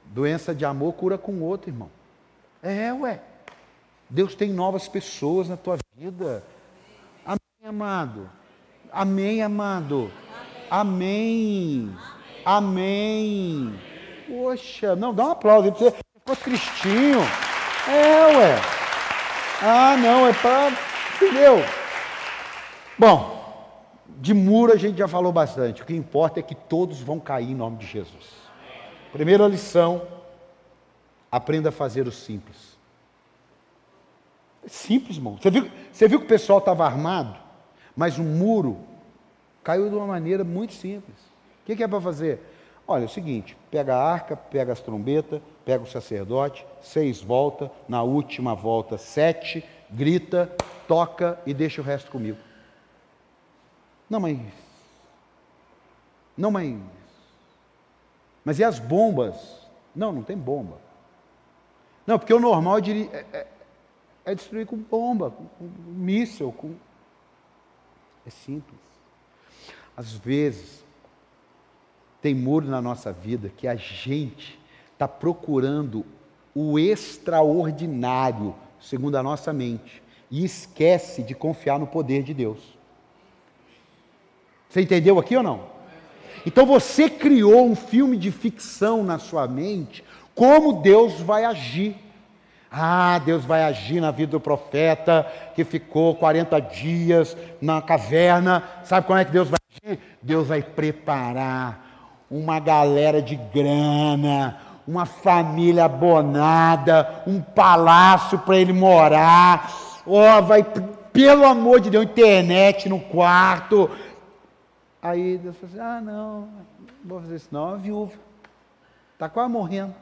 Doença de amor cura com outro, irmão. Deus tem novas pessoas na tua vida. Amém, amado. Amém, amado. Amém. Amém. Poxa, não, dá um aplauso aí pra você. Ficou tristinho. É, ué. Ah, não, é pra... Entendeu? Bom, de muro a gente já falou bastante. O que importa é que todos vão cair em nome de Jesus. Primeira lição, aprenda a fazer o simples. Simples, irmão. Você viu que o pessoal estava armado, mas o muro caiu de uma maneira muito simples. O que é para fazer? Olha, é o seguinte, pega a harpa, pega as trombetas, pega o sacerdote, 6 voltas, na última volta 7, grita, toca e deixa o resto comigo. Não, mas... Não, mas... Mas e as bombas? Não, não tem bomba. Não, porque o normal é destruir com bomba, com míssel, com... É simples. Às vezes, tem muro na nossa vida que a gente está procurando o extraordinário, segundo a nossa mente, e esquece de confiar no poder de Deus. Você entendeu aqui ou não? Então você criou um filme de ficção na sua mente, como Deus vai agir. Ah, Deus vai agir na vida do profeta, que ficou 40 dias na caverna. Sabe como é que Deus vai agir? Deus vai preparar uma galera de grana, uma família abonada, um palácio para ele morar. Oh, vai, pelo amor de Deus, internet no quarto. Aí Deus falou assim, ah, não vou fazer isso não, é viúva. Está quase morrendo.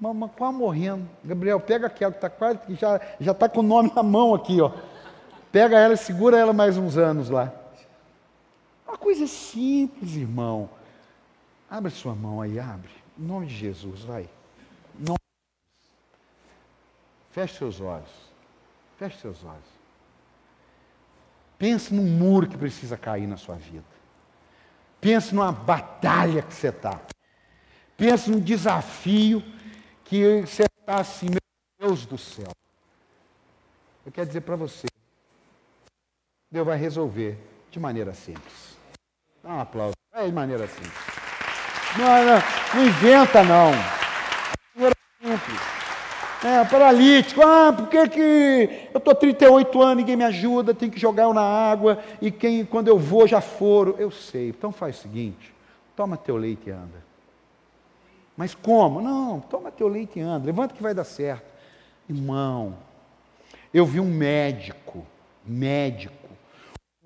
Mamãe, quase morrendo. Gabriel, pega aquela que está quase, que já está com o nome na mão aqui, ó. Pega ela e segura ela mais uns anos lá. Uma coisa simples, irmão. Abre sua mão aí, abre. Em nome de Jesus, vai. Não. Feche seus olhos. Feche seus olhos. Pense num muro que precisa cair na sua vida. Pense numa batalha que você está. Pense num desafio que você está assim, meu Deus do céu. Eu quero dizer para você, Deus vai resolver de maneira simples. Dá um aplauso. É de maneira simples. Não inventa, não. De maneira simples. É, paralítico, por que eu estou 38 anos, ninguém me ajuda, tenho que jogar eu na água, e quando eu vou já foram. Eu sei, então faz o seguinte, toma teu leite e anda. Mas como? Não, toma teu leite e anda, levanta que vai dar certo. Irmão, eu vi um médico,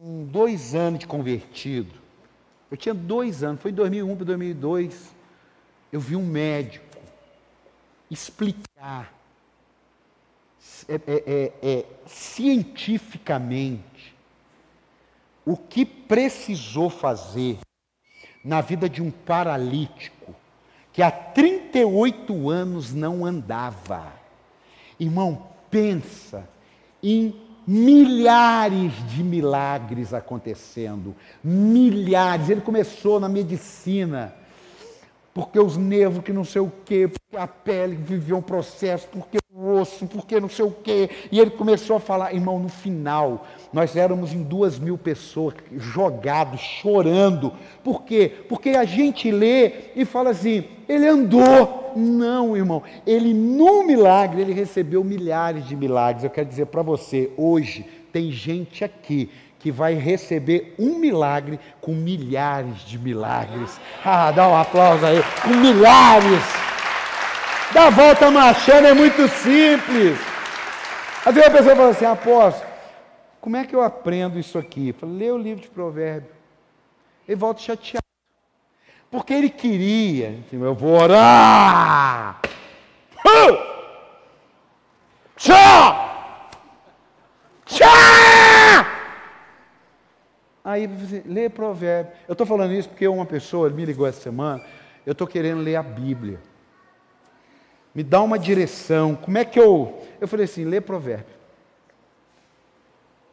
com 2 anos de convertido, eu tinha 2 anos, foi em 2001 para 2002, eu vi um médico explicar cientificamente o que precisou fazer na vida de um paralítico que há 38 anos não andava. Irmão, pensa em milhares de milagres acontecendo, milhares. Ele começou na medicina, porque os nervos que não sei o quê, porque a pele viveu um processo, porque o osso, porque não sei o quê. E ele começou a falar, irmão, no final, nós éramos em 2.000 pessoas, jogados, chorando. Por quê? Porque a gente lê e fala assim, ele andou. Não, irmão, ele num milagre, ele recebeu milhares de milagres. Eu quero dizer para você, hoje tem gente aqui que vai receber um milagre com milhares de milagres. Ah, dá um aplauso aí, com milhares. Dá a volta marchando, é muito simples. Às vezes a pessoa fala assim, apóstolo, como é que eu aprendo isso aqui? Eu falo, lê o livro de Provérbios. Ele volta chateado. Porque ele queria, assim, eu vou orar. Tchau! Tchau! Aí você lê Provérbios. Eu estou falando isso porque uma pessoa me ligou essa semana, eu estou querendo ler a Bíblia. Me dá uma direção, como é que eu... Eu falei assim, lê Provérbios.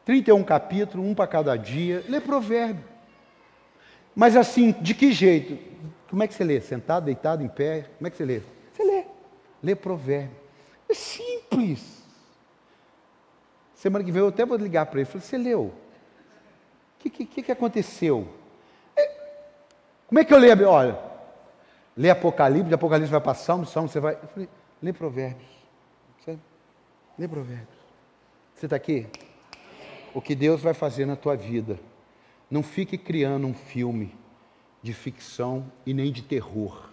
31 capítulos, um para cada dia, lê Provérbios. Mas assim, de que jeito? Como é que você lê? Sentado, deitado, em pé? Como é que você lê? Você lê Provérbios. É simples. Luiz. Semana que vem eu até vou ligar para ele. Falei, você leu? O que aconteceu? Como é que eu leio? Olha, lê Apocalipse, de Apocalipse vai para Salmo, de Salmo você vai... Eu falei, lê Provérbios. Você... Lê Provérbios. Você está aqui? O que Deus vai fazer na tua vida. Não fique criando um filme de ficção e nem de terror.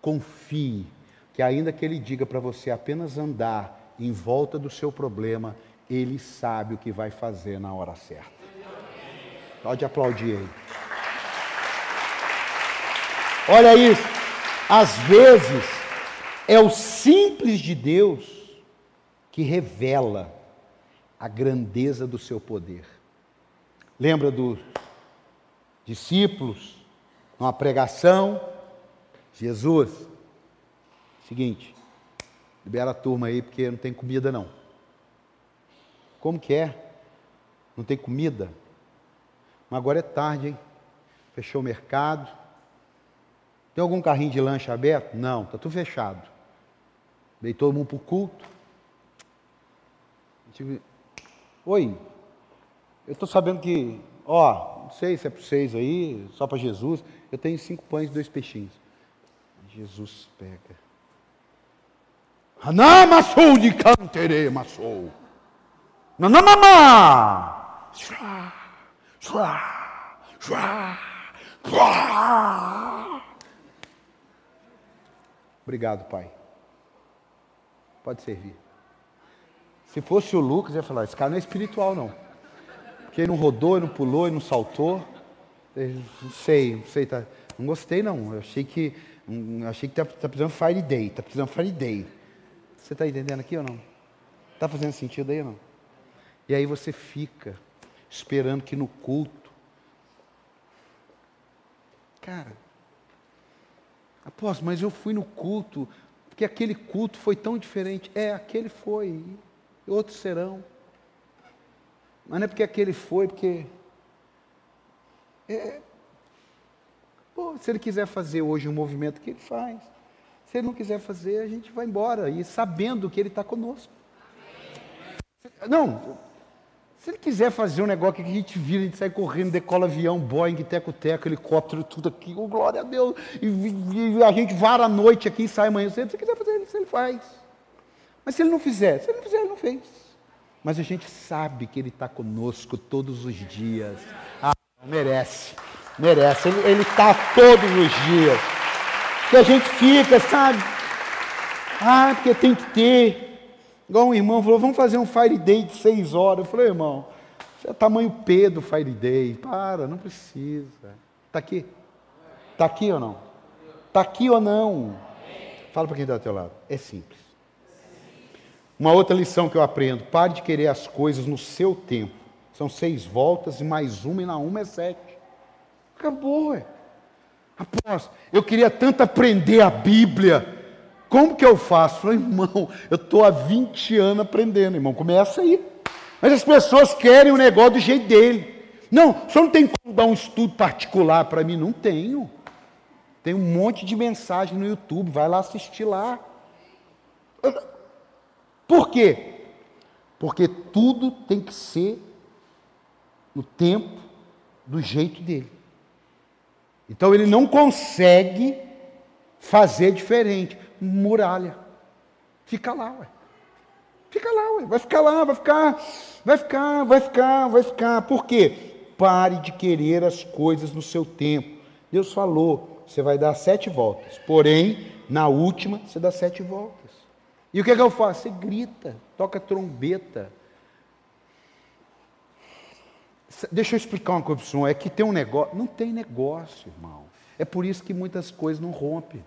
Confie que ainda que Ele diga para você apenas andar em volta do seu problema, Ele sabe o que vai fazer na hora certa. Pode aplaudir aí. Olha isso. Às vezes, é o simples de Deus que revela a grandeza do seu poder. Lembra dos discípulos, numa pregação? Jesus, seguinte, libera a turma aí, porque não tem comida não. Como que é? Não tem comida? Mas agora é tarde, hein? Fechou o mercado. Tem algum carrinho de lanche aberto? Não, está tudo fechado. Veio todo mundo para o culto. Oi, eu estou sabendo que, não sei se é para vocês aí, só para Jesus, eu tenho 5 pães e 2 peixinhos. Jesus pega. Hanamassou de cantere, massou. Nanamamá. Obrigado, Pai. Pode servir. Se fosse o Lucas, eu ia falar, esse cara não é espiritual, não. Porque ele não rodou, ele não pulou, ele não saltou. Ele, não sei, tá, não gostei, não. Eu achei que tá precisando Fire Day, tá precisando Fire Day. Você está entendendo aqui ou não? Está fazendo sentido aí ou não? E aí você fica esperando que no culto... Cara, apóstolo, mas eu fui no culto, porque aquele culto foi tão diferente. É, aquele foi... Outros serão. Mas não é porque aquele foi, porque... se ele quiser fazer hoje um movimento que ele faz, se ele não quiser fazer, a gente vai embora, e sabendo que ele está conosco. Não, se ele quiser fazer um negócio que a gente vira, a gente sai correndo, decola avião, Boeing, teco-teco, helicóptero, tudo aqui, glória a Deus, e a gente vara a noite aqui e sai amanhã. Se ele quiser fazer, ele faz. Mas se ele não fizer, ele não fez. Mas a gente sabe que ele está conosco todos os dias. Ah, merece. Ele está todos os dias. Que a gente fica, sabe? Ah, porque tem que ter. Igual um irmão falou, vamos fazer um Fire Day de 6 horas. Eu falei, irmão, você é tamanho P do Fire Day. Para, não precisa. Está aqui? Está aqui ou não? Está aqui ou não? Fala para quem está ao teu lado. É simples. Uma outra lição que eu aprendo, pare de querer as coisas no seu tempo. São 6 voltas e mais uma, e na uma é 7. Acabou, ué. Apóstolo, eu queria tanto aprender a Bíblia. Como que eu faço? Falei, irmão, eu estou há 20 anos aprendendo, irmão. Começa aí. Mas as pessoas querem o negócio do jeito dele. Não, só não tem como dar um estudo particular para mim. Não tenho. Tem um monte de mensagem no YouTube. Vai lá assistir lá. Por quê? Porque tudo tem que ser no tempo, do jeito dele. Então ele não consegue fazer diferente. Muralha. Fica lá, ué. Fica lá, ué. Vai ficar lá, vai ficar. Por quê? Pare de querer as coisas no seu tempo. Deus falou, você vai dar 7 voltas. Porém, na última, você dá 7 voltas. E o que é que eu faço? Você grita, toca trombeta. Deixa eu explicar uma coisa para o senhor. É que tem um negócio... Não tem negócio, irmão. É por isso que muitas coisas não rompem.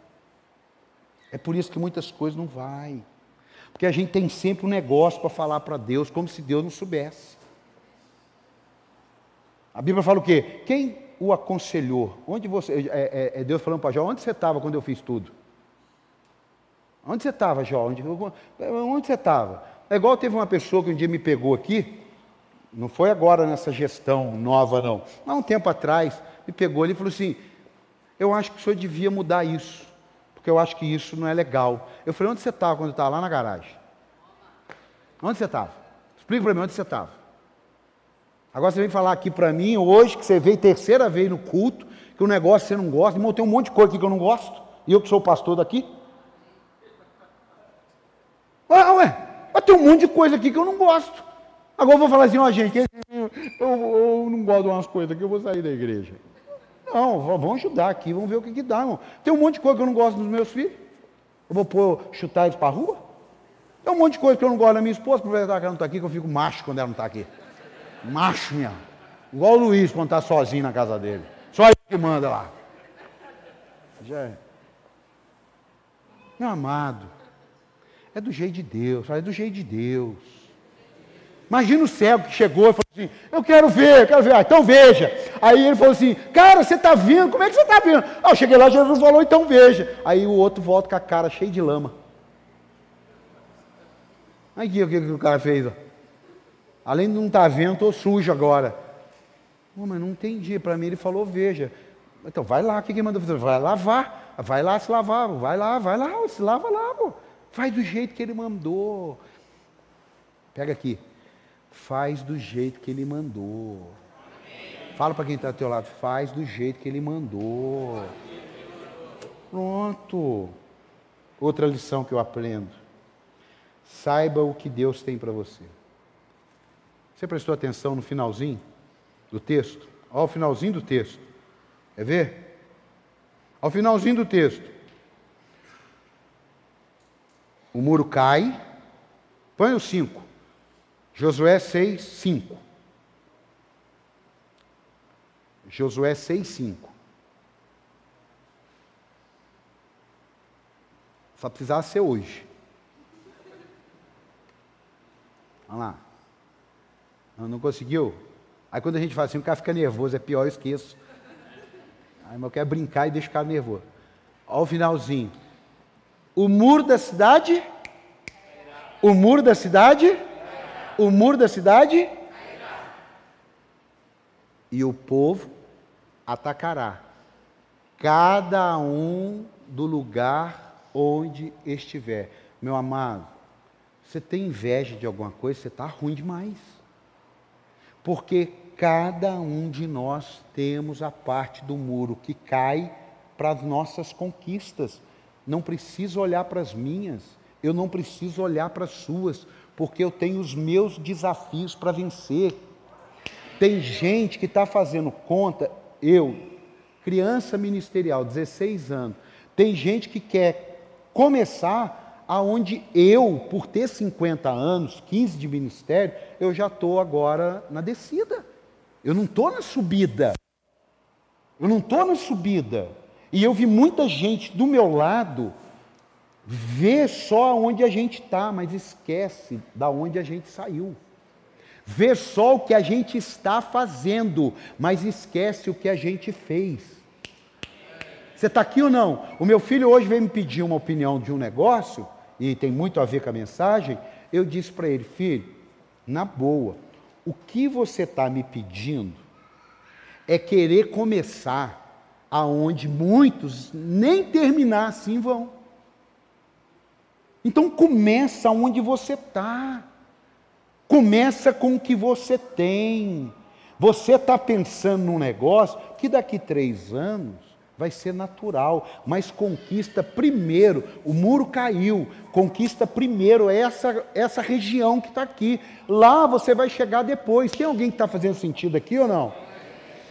É por isso que muitas coisas não vai. Porque a gente tem sempre um negócio para falar para Deus, como se Deus não soubesse. A Bíblia fala o quê? Quem o aconselhou? Onde você... É Deus falando para Jó, onde você estava quando eu fiz tudo? Onde você estava, Jó? Onde você estava? É igual teve uma pessoa que um dia me pegou aqui, não foi agora nessa gestão nova, não. Há um tempo atrás, me pegou ali e falou assim, eu acho que o senhor devia mudar isso, porque eu acho que isso não é legal. Eu falei, onde você estava quando eu estava lá na garagem? Onde você estava? Explica para mim onde você estava. Agora você vem falar aqui para mim hoje, que você veio terceira vez no culto, que o negócio você não gosta, irmão, tem um monte de coisa aqui que eu não gosto, e eu que sou o pastor daqui. Mas tem um monte de coisa aqui que eu não gosto. Agora eu vou falar assim, ó, gente, eu não gosto de umas coisas aqui, eu vou sair da igreja. Não, vamos ajudar aqui, vamos ver o que que dá, irmão. Tem um monte de coisa que eu não gosto dos meus filhos. Eu vou chutar eles para a rua. Tem um monte de coisa que eu não gosto da minha esposa, aproveitar que ela não está aqui, que eu fico macho quando ela não está aqui. Macho, minha. Igual o Luiz quando está sozinho na casa dele. Só ele que manda lá. Já. Meu amado, é do jeito de Deus, é do jeito de Deus. Imagina o cego que chegou e falou assim, eu quero ver, eu quero ver. Ah, então veja. Aí ele falou assim, cara, você está vendo? Como é que você está vendo? Ah, eu cheguei lá, Jesus falou, então veja. Aí o outro volta com a cara cheia de lama. Aqui o que o cara fez, ó. Além de não estar vendo, estou sujo agora. Oh, mas não entendi, para mim ele falou, veja. Então vai lá, o que ele mandou fazer? Vai lavar, vai lá se lavar, vai lá, se lava lá, pô. Faz do jeito que ele mandou. Pega aqui. Faz do jeito que ele mandou. Fala para quem está do teu lado, faz do jeito que ele mandou. Pronto. Outra lição que eu aprendo. Saiba o que Deus tem para você. Você prestou atenção no finalzinho do texto? Olha o finalzinho do texto. Quer ver? Ao finalzinho do texto. O muro cai. Põe o 5. Josué 6, 5. Josué 6, 5. Só precisava ser hoje. Olha lá. Não conseguiu? Aí quando a gente fala assim, o cara fica nervoso, é pior, eu esqueço. Aí eu quero brincar e deixo o cara nervoso. Olha o finalzinho. O muro da cidade e o povo atacará, cada um do lugar onde estiver. Meu amado, você tem inveja de alguma coisa, você está ruim demais. Porque cada um de nós temos a parte do muro que cai para as nossas conquistas. Não preciso olhar para as minhas, eu não preciso olhar para as suas, porque eu tenho os meus desafios para vencer. Tem gente que está fazendo conta, eu, criança ministerial, 16 anos, tem gente que quer começar aonde eu, por ter 50 anos, 15 de ministério, eu já estou agora na descida. Eu não estou na subida. E eu vi muita gente do meu lado ver só onde a gente está, mas esquece da onde a gente saiu. Vê só o que a gente está fazendo, mas esquece o que a gente fez. Você está aqui ou não? O meu filho hoje veio me pedir uma opinião de um negócio, e tem muito a ver com a mensagem. Eu disse para ele, filho, na boa, o que você está me pedindo é querer começar aonde muitos nem terminar assim vão. Então começa onde você está, começa com o que você tem. Você está pensando num negócio que daqui 3 anos vai ser natural, mas conquista primeiro, o muro caiu, conquista primeiro essa região que está aqui, lá você vai chegar depois. Tem alguém que está fazendo sentido aqui ou não?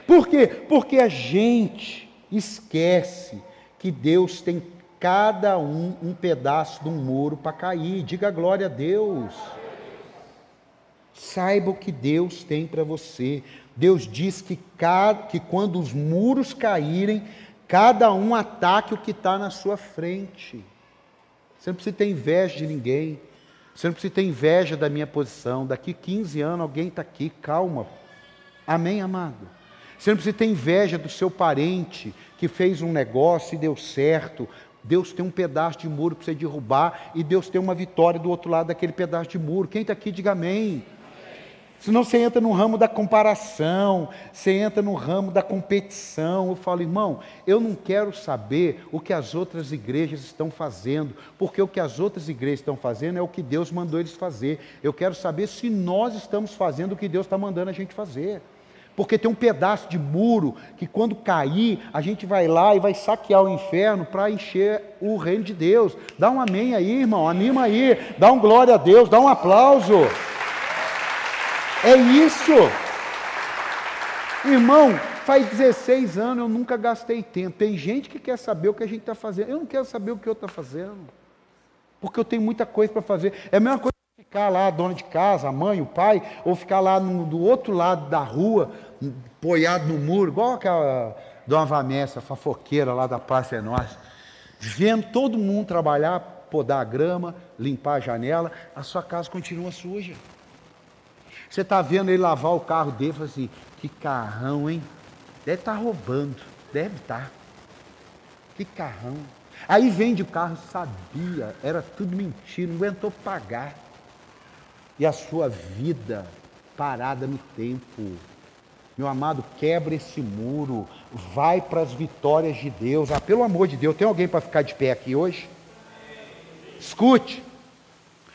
Por quê? Porque a gente esquece que Deus tem cada um pedaço de um muro para cair. Diga glória a Deus. Saiba o que Deus tem para você. Deus diz que quando os muros caírem, cada um ataque o que está na sua frente. Você não precisa ter inveja de ninguém. Você não precisa ter inveja da minha posição. Daqui 15 anos alguém está aqui, calma. Amém, amado? Você não precisa ter inveja do seu parente que fez um negócio e deu certo. Deus tem um pedaço de muro para você derrubar e Deus tem uma vitória do outro lado daquele pedaço de muro. Quem está aqui, diga amém. Senão você entra no ramo da comparação, você entra no ramo da competição. Eu falo, irmão, eu não quero saber o que as outras igrejas estão fazendo, porque o que as outras igrejas estão fazendo é o que Deus mandou eles fazer. Eu quero saber se nós estamos fazendo o que Deus está mandando a gente fazer. Porque tem um pedaço de muro que quando cair, a gente vai lá e vai saquear o inferno para encher o reino de Deus. Dá um amém aí, irmão, anima aí, dá um glória a Deus, dá um aplauso. É isso. Irmão, faz 16 anos eu nunca gastei tempo. Tem gente que quer saber o que a gente está fazendo. Eu não quero saber o que eu estou fazendo, porque eu tenho muita coisa para fazer. É a mesma coisa que ficar lá, a dona de casa, a mãe, o pai, ou ficar lá do outro lado da rua, apoiado no muro, igual aquela dona Vanessa, fofoqueira lá da Praça é Nossa, vendo todo mundo trabalhar, podar a grama, limpar a janela, a sua casa continua suja. Você está vendo ele lavar o carro dele, fala assim, que carrão, hein? Deve estar roubando, deve estar. Que carrão. Aí vende o carro, sabia, era tudo mentira, não aguentou pagar. E a sua vida parada no tempo. Meu amado, quebra esse muro, vai para as vitórias de Deus. Ah, pelo amor de Deus, tem alguém para ficar de pé aqui hoje? Escute,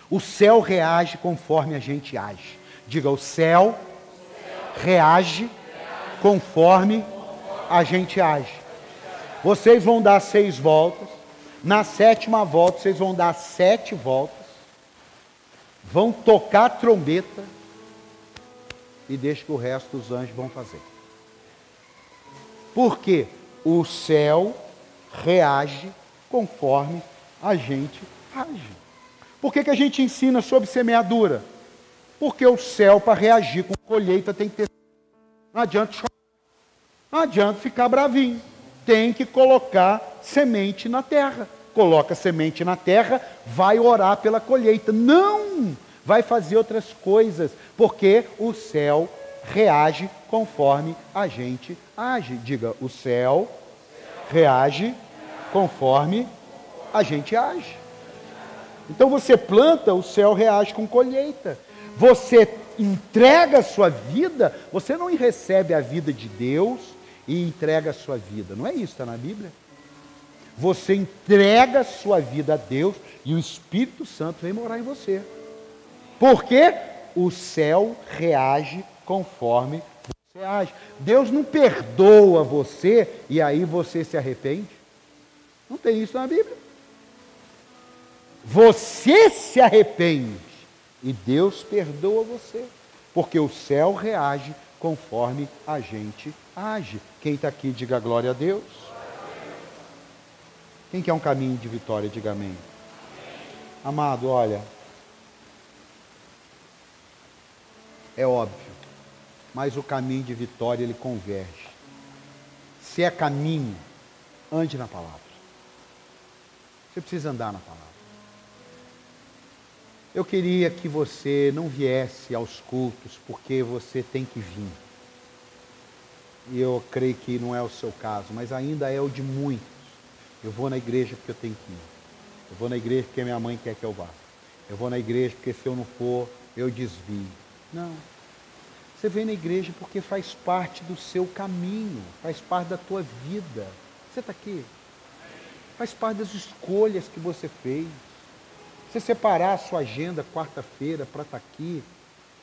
o céu reage conforme a gente age. Diga, o céu reage conforme a gente age. Vocês vão dar 6 voltas. Na 7ª volta, vocês vão dar 7 voltas. Vão tocar a trombeta. E deixa que o resto dos anjos vão fazer. Porque o céu reage conforme a gente age. Por que que a gente ensina sobre semeadura? Porque o céu, para reagir com colheita, tem que ter. Não adianta chorar. Não adianta ficar bravinho. Tem que colocar semente na terra. Coloca semente na terra, vai orar pela colheita. Não! Vai fazer outras coisas. Porque o céu reage conforme a gente age. Diga, o céu reage conforme a gente age. Então você planta, o céu reage com colheita. Você entrega a sua vida, você não recebe a vida de Deus e entrega a sua vida. Não é isso, está na Bíblia? Você entrega a sua vida a Deus e o Espírito Santo vem morar em você. Porque o céu reage conforme você age. Deus não perdoa você e aí você se arrepende. Não tem isso na Bíblia. Você se arrepende. E Deus perdoa você, porque o céu reage conforme a gente age. Quem está aqui, diga glória a Deus. Quem quer um caminho de vitória, diga amém. Amado, olha, é óbvio, mas o caminho de vitória, ele converge. Se é caminho, ande na palavra. Você precisa andar na palavra. Eu queria que você não viesse aos cultos, porque você tem que vir. E eu creio que não é o seu caso, mas ainda é o de muitos. Eu vou na igreja porque eu tenho que ir. Eu vou na igreja porque minha mãe quer que eu vá. Eu vou na igreja porque se eu não for, eu desvio. Não. Você vem na igreja porque faz parte do seu caminho, faz parte da tua vida. Você está aqui? Faz parte das escolhas que você fez. Você separar a sua agenda quarta-feira para estar aqui,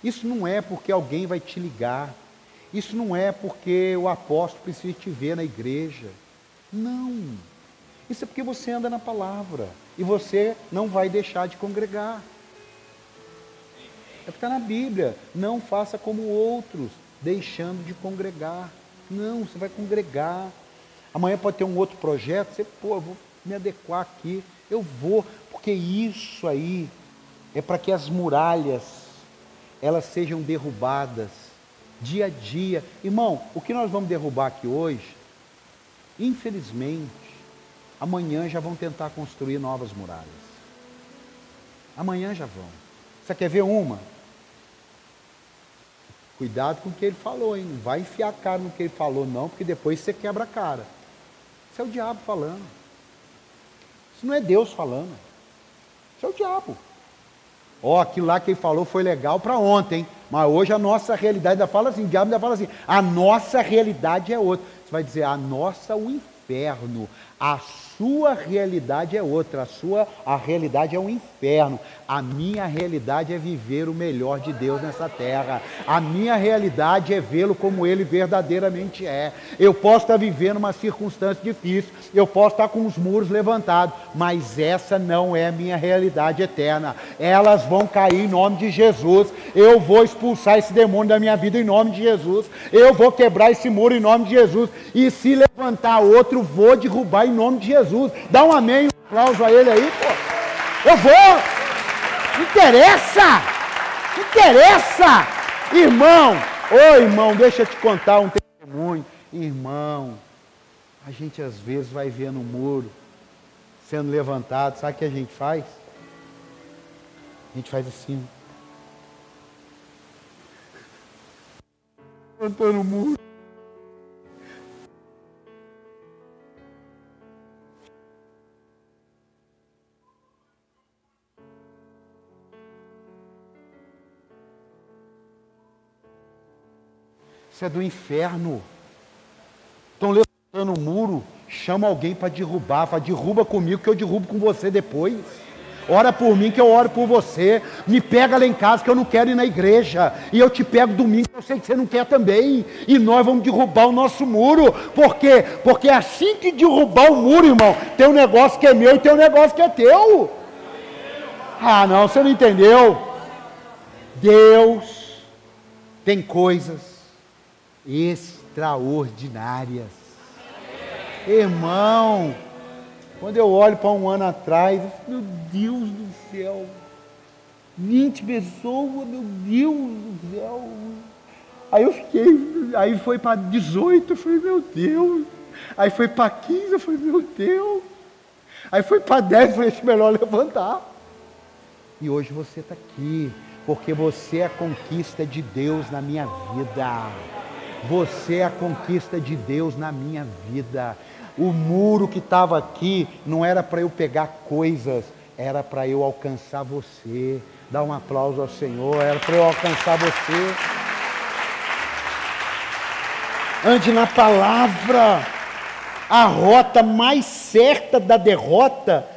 isso não é porque alguém vai te ligar, isso não é porque o apóstolo precisa te ver na igreja, não, isso é porque você anda na palavra, e você não vai deixar de congregar, é porque está na Bíblia, não faça como outros, deixando de congregar, não, você vai congregar, amanhã pode ter um outro projeto, você, pô, eu vou me adequar aqui, eu vou, porque isso aí é para que as muralhas, elas sejam derrubadas dia a dia. Irmão, o que nós vamos derrubar aqui hoje, infelizmente, amanhã já vão tentar construir novas muralhas. Amanhã já vão. Você quer ver uma? Cuidado com o que ele falou, hein? Não vai enfiar a cara no que ele falou, não, porque depois você quebra a cara. Isso é o diabo falando. Isso não é Deus falando. Isso é o diabo. Ó, aquilo lá que ele falou foi legal para ontem. Mas hoje a nossa realidade ainda fala assim, o diabo ainda fala assim, a nossa realidade é outra. Você vai dizer, a nossa, o inferno, a sua realidade é outra, a realidade é um inferno. A minha realidade é viver o melhor de Deus nessa terra. A minha realidade é vê-lo como ele verdadeiramente é. Eu posso estar vivendo uma circunstância difícil, eu posso estar com os muros levantados, mas essa não é a minha realidade eterna. Elas vão cair em nome de Jesus. Eu vou expulsar esse demônio da minha vida em nome de Jesus. Eu vou quebrar esse muro em nome de Jesus. E se levantar outro, vou derrubar em nome de Jesus. Dá um amém, um aplauso a ele aí, pô. Eu vou! Interessa! Interessa! Irmão! Ô irmão, deixa eu te contar um testemunho. Irmão, a gente às vezes vai vendo um muro sendo levantado. Sabe o que a gente faz? A gente faz assim. Levantando o muro. É do inferno. Estão levantando o muro, chama alguém para derrubar, fala, derruba comigo que eu derrubo com você depois. Ora por mim que eu oro por você. Me pega lá em casa que eu não quero ir na igreja. E eu te pego domingo que eu sei que você não quer também. E nós vamos derrubar o nosso muro. Por quê? Porque assim que derrubar o muro, irmão, tem um negócio que é meu e tem um negócio que é teu. Ah não, você não entendeu. Deus tem coisas extraordinárias. Irmão, quando eu olho para um ano atrás, meu Deus do céu, 20 pessoas, meu Deus do céu. Aí eu fiquei, aí foi para 18, eu falei, meu Deus. Aí foi para 15, eu falei, meu Deus. Aí foi para 10, eu falei, é melhor levantar. E hoje você está aqui, porque você é a conquista de Deus na minha vida. Você é a conquista de Deus na minha vida. O muro que estava aqui não era para eu pegar coisas, era para eu alcançar você. Dá um aplauso ao Senhor, era para eu alcançar você. Ande na palavra. A rota mais certa da derrota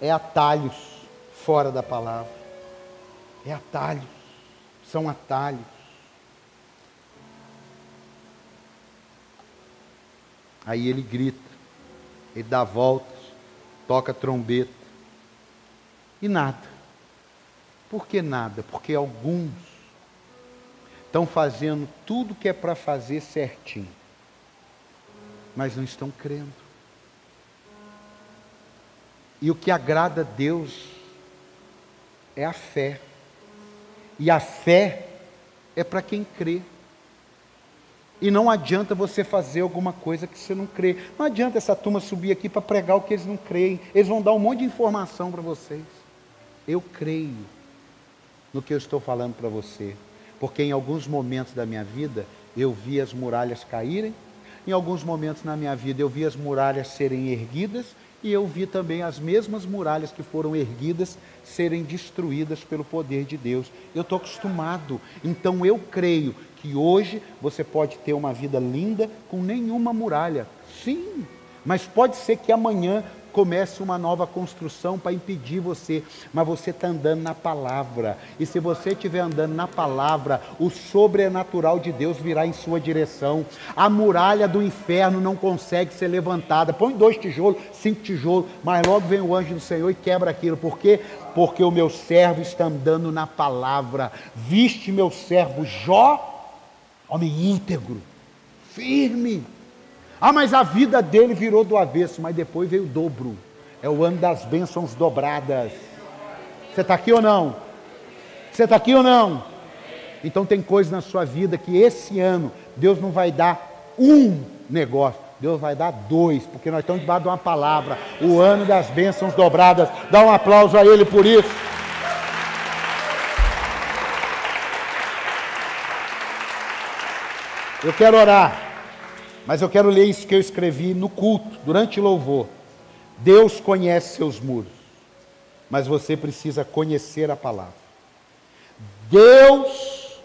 é atalhos fora da palavra. É atalhos, são atalhos. Aí ele grita, ele dá voltas, toca trombeta e nada. Por que nada? Porque alguns estão fazendo tudo que é para fazer certinho, mas não estão crendo. E o que agrada a Deus é a fé. E a fé é para quem crê. E não adianta você fazer alguma coisa que você não crê. Não adianta essa turma subir aqui para pregar o que eles não creem. Eles vão dar um monte de informação para vocês. Eu creio no que eu estou falando para você. Porque em alguns momentos da minha vida, eu vi as muralhas caírem. Em alguns momentos na minha vida, eu vi as muralhas serem erguidas. E eu vi também as mesmas muralhas que foram erguidas serem destruídas pelo poder de Deus. Eu estou acostumado. Então eu creio que hoje você pode ter uma vida linda com nenhuma muralha. Sim, mas pode ser que amanhã comece uma nova construção para impedir você. Mas você está andando na palavra. E se você estiver andando na palavra, o sobrenatural de Deus virá em sua direção. A muralha do inferno não consegue ser levantada. Põe 2 tijolos, 5 tijolos, mas logo vem o anjo do Senhor e quebra aquilo. Por quê? Porque o meu servo está andando na palavra. Viste meu servo Jó, homem íntegro, firme. Ah, mas a vida dele virou do avesso, mas depois veio o dobro. É o ano das bênçãos dobradas. Você está aqui ou não? Você está aqui ou não? Então tem coisa na sua vida que esse ano Deus não vai dar um negócio, Deus vai dar 2, porque nós estamos debaixo de uma palavra. O ano das bênçãos dobradas. Dá um aplauso a ele por isso. Eu quero orar, mas eu quero ler isso que eu escrevi no culto, durante o louvor. Deus conhece seus muros, mas você precisa conhecer a palavra. Deus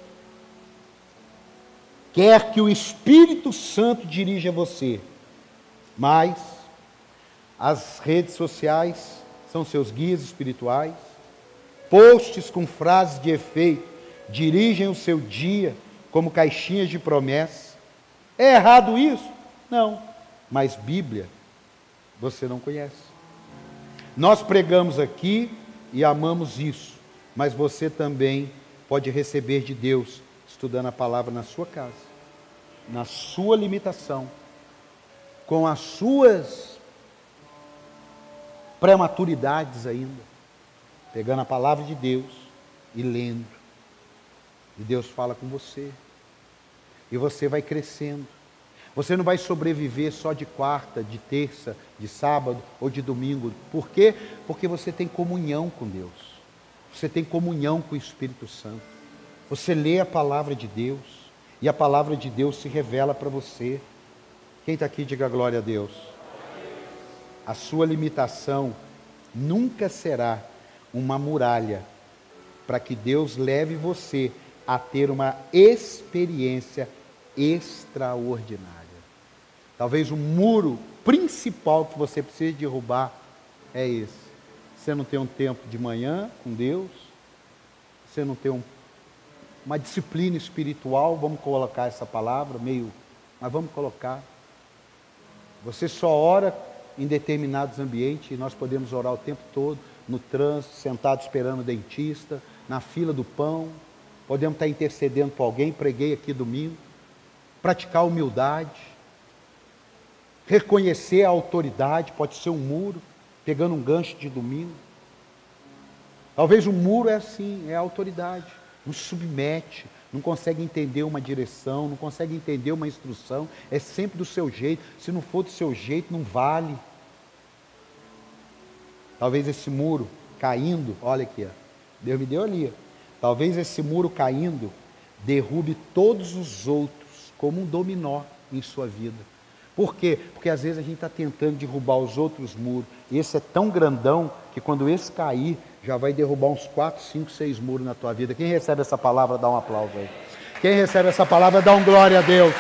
quer que o Espírito Santo dirija você, mas as redes sociais são seus guias espirituais, posts com frases de efeito dirigem o seu dia como caixinhas de promessas. É errado isso? Não. Mas Bíblia você não conhece. Nós pregamos aqui e amamos isso, mas você também pode receber de Deus estudando a palavra na sua casa, na sua limitação, com as suas prematuridades ainda, pegando a palavra de Deus e lendo. E Deus fala com você. E você vai crescendo. Você não vai sobreviver só de quarta, de terça, de sábado ou de domingo. Por quê? Porque você tem comunhão com Deus. Você tem comunhão com o Espírito Santo. Você lê a palavra de Deus e a palavra de Deus se revela para você. Quem está aqui, diga glória a Deus. A sua limitação nunca será uma muralha para que Deus leve você a ter uma experiência extraordinária. Talvez o muro principal que você precisa derrubar é esse. Você não tem um tempo de manhã com Deus, você não tem uma disciplina espiritual, vamos colocar essa palavra meio, mas vamos colocar. Você só ora em determinados ambientes, e nós podemos orar o tempo todo, no trânsito, sentado esperando o dentista, na fila do pão, podemos estar intercedendo por alguém. Preguei aqui domingo. Praticar humildade, reconhecer a autoridade, pode ser um muro, pegando um gancho de domingo. Talvez o muro é assim, é a autoridade, não submete, não consegue entender uma direção, não consegue entender uma instrução, é sempre do seu jeito, se não for do seu jeito, não vale. Talvez esse muro caindo, olha aqui, ó, Deus me deu ali, talvez esse muro caindo derrube todos os outros, como um dominó em sua vida. Por quê? Porque às vezes a gente está tentando derrubar os outros muros, e esse é tão grandão, que quando esse cair, já vai derrubar uns 4, 5, 6 muros na tua vida. Quem recebe essa palavra, dá um aplauso aí. Quem recebe essa palavra, dá um glória a Deus.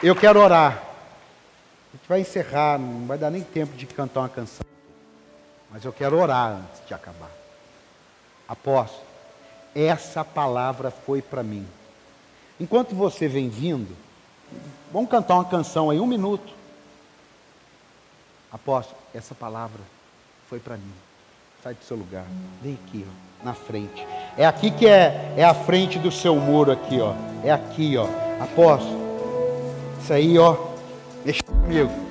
Eu quero orar. A gente vai encerrar, não vai dar nem tempo de cantar uma canção. Mas eu quero orar antes de acabar. Apóstolo, essa palavra foi para mim. Enquanto você vem vindo, vamos cantar uma canção aí, um minuto. Apóstolo, essa palavra foi para mim. Sai do seu lugar, vem aqui, ó, na frente. É aqui que é a frente do seu muro aqui, ó. É aqui, ó. Apóstolo, isso aí, ó, mexe comigo.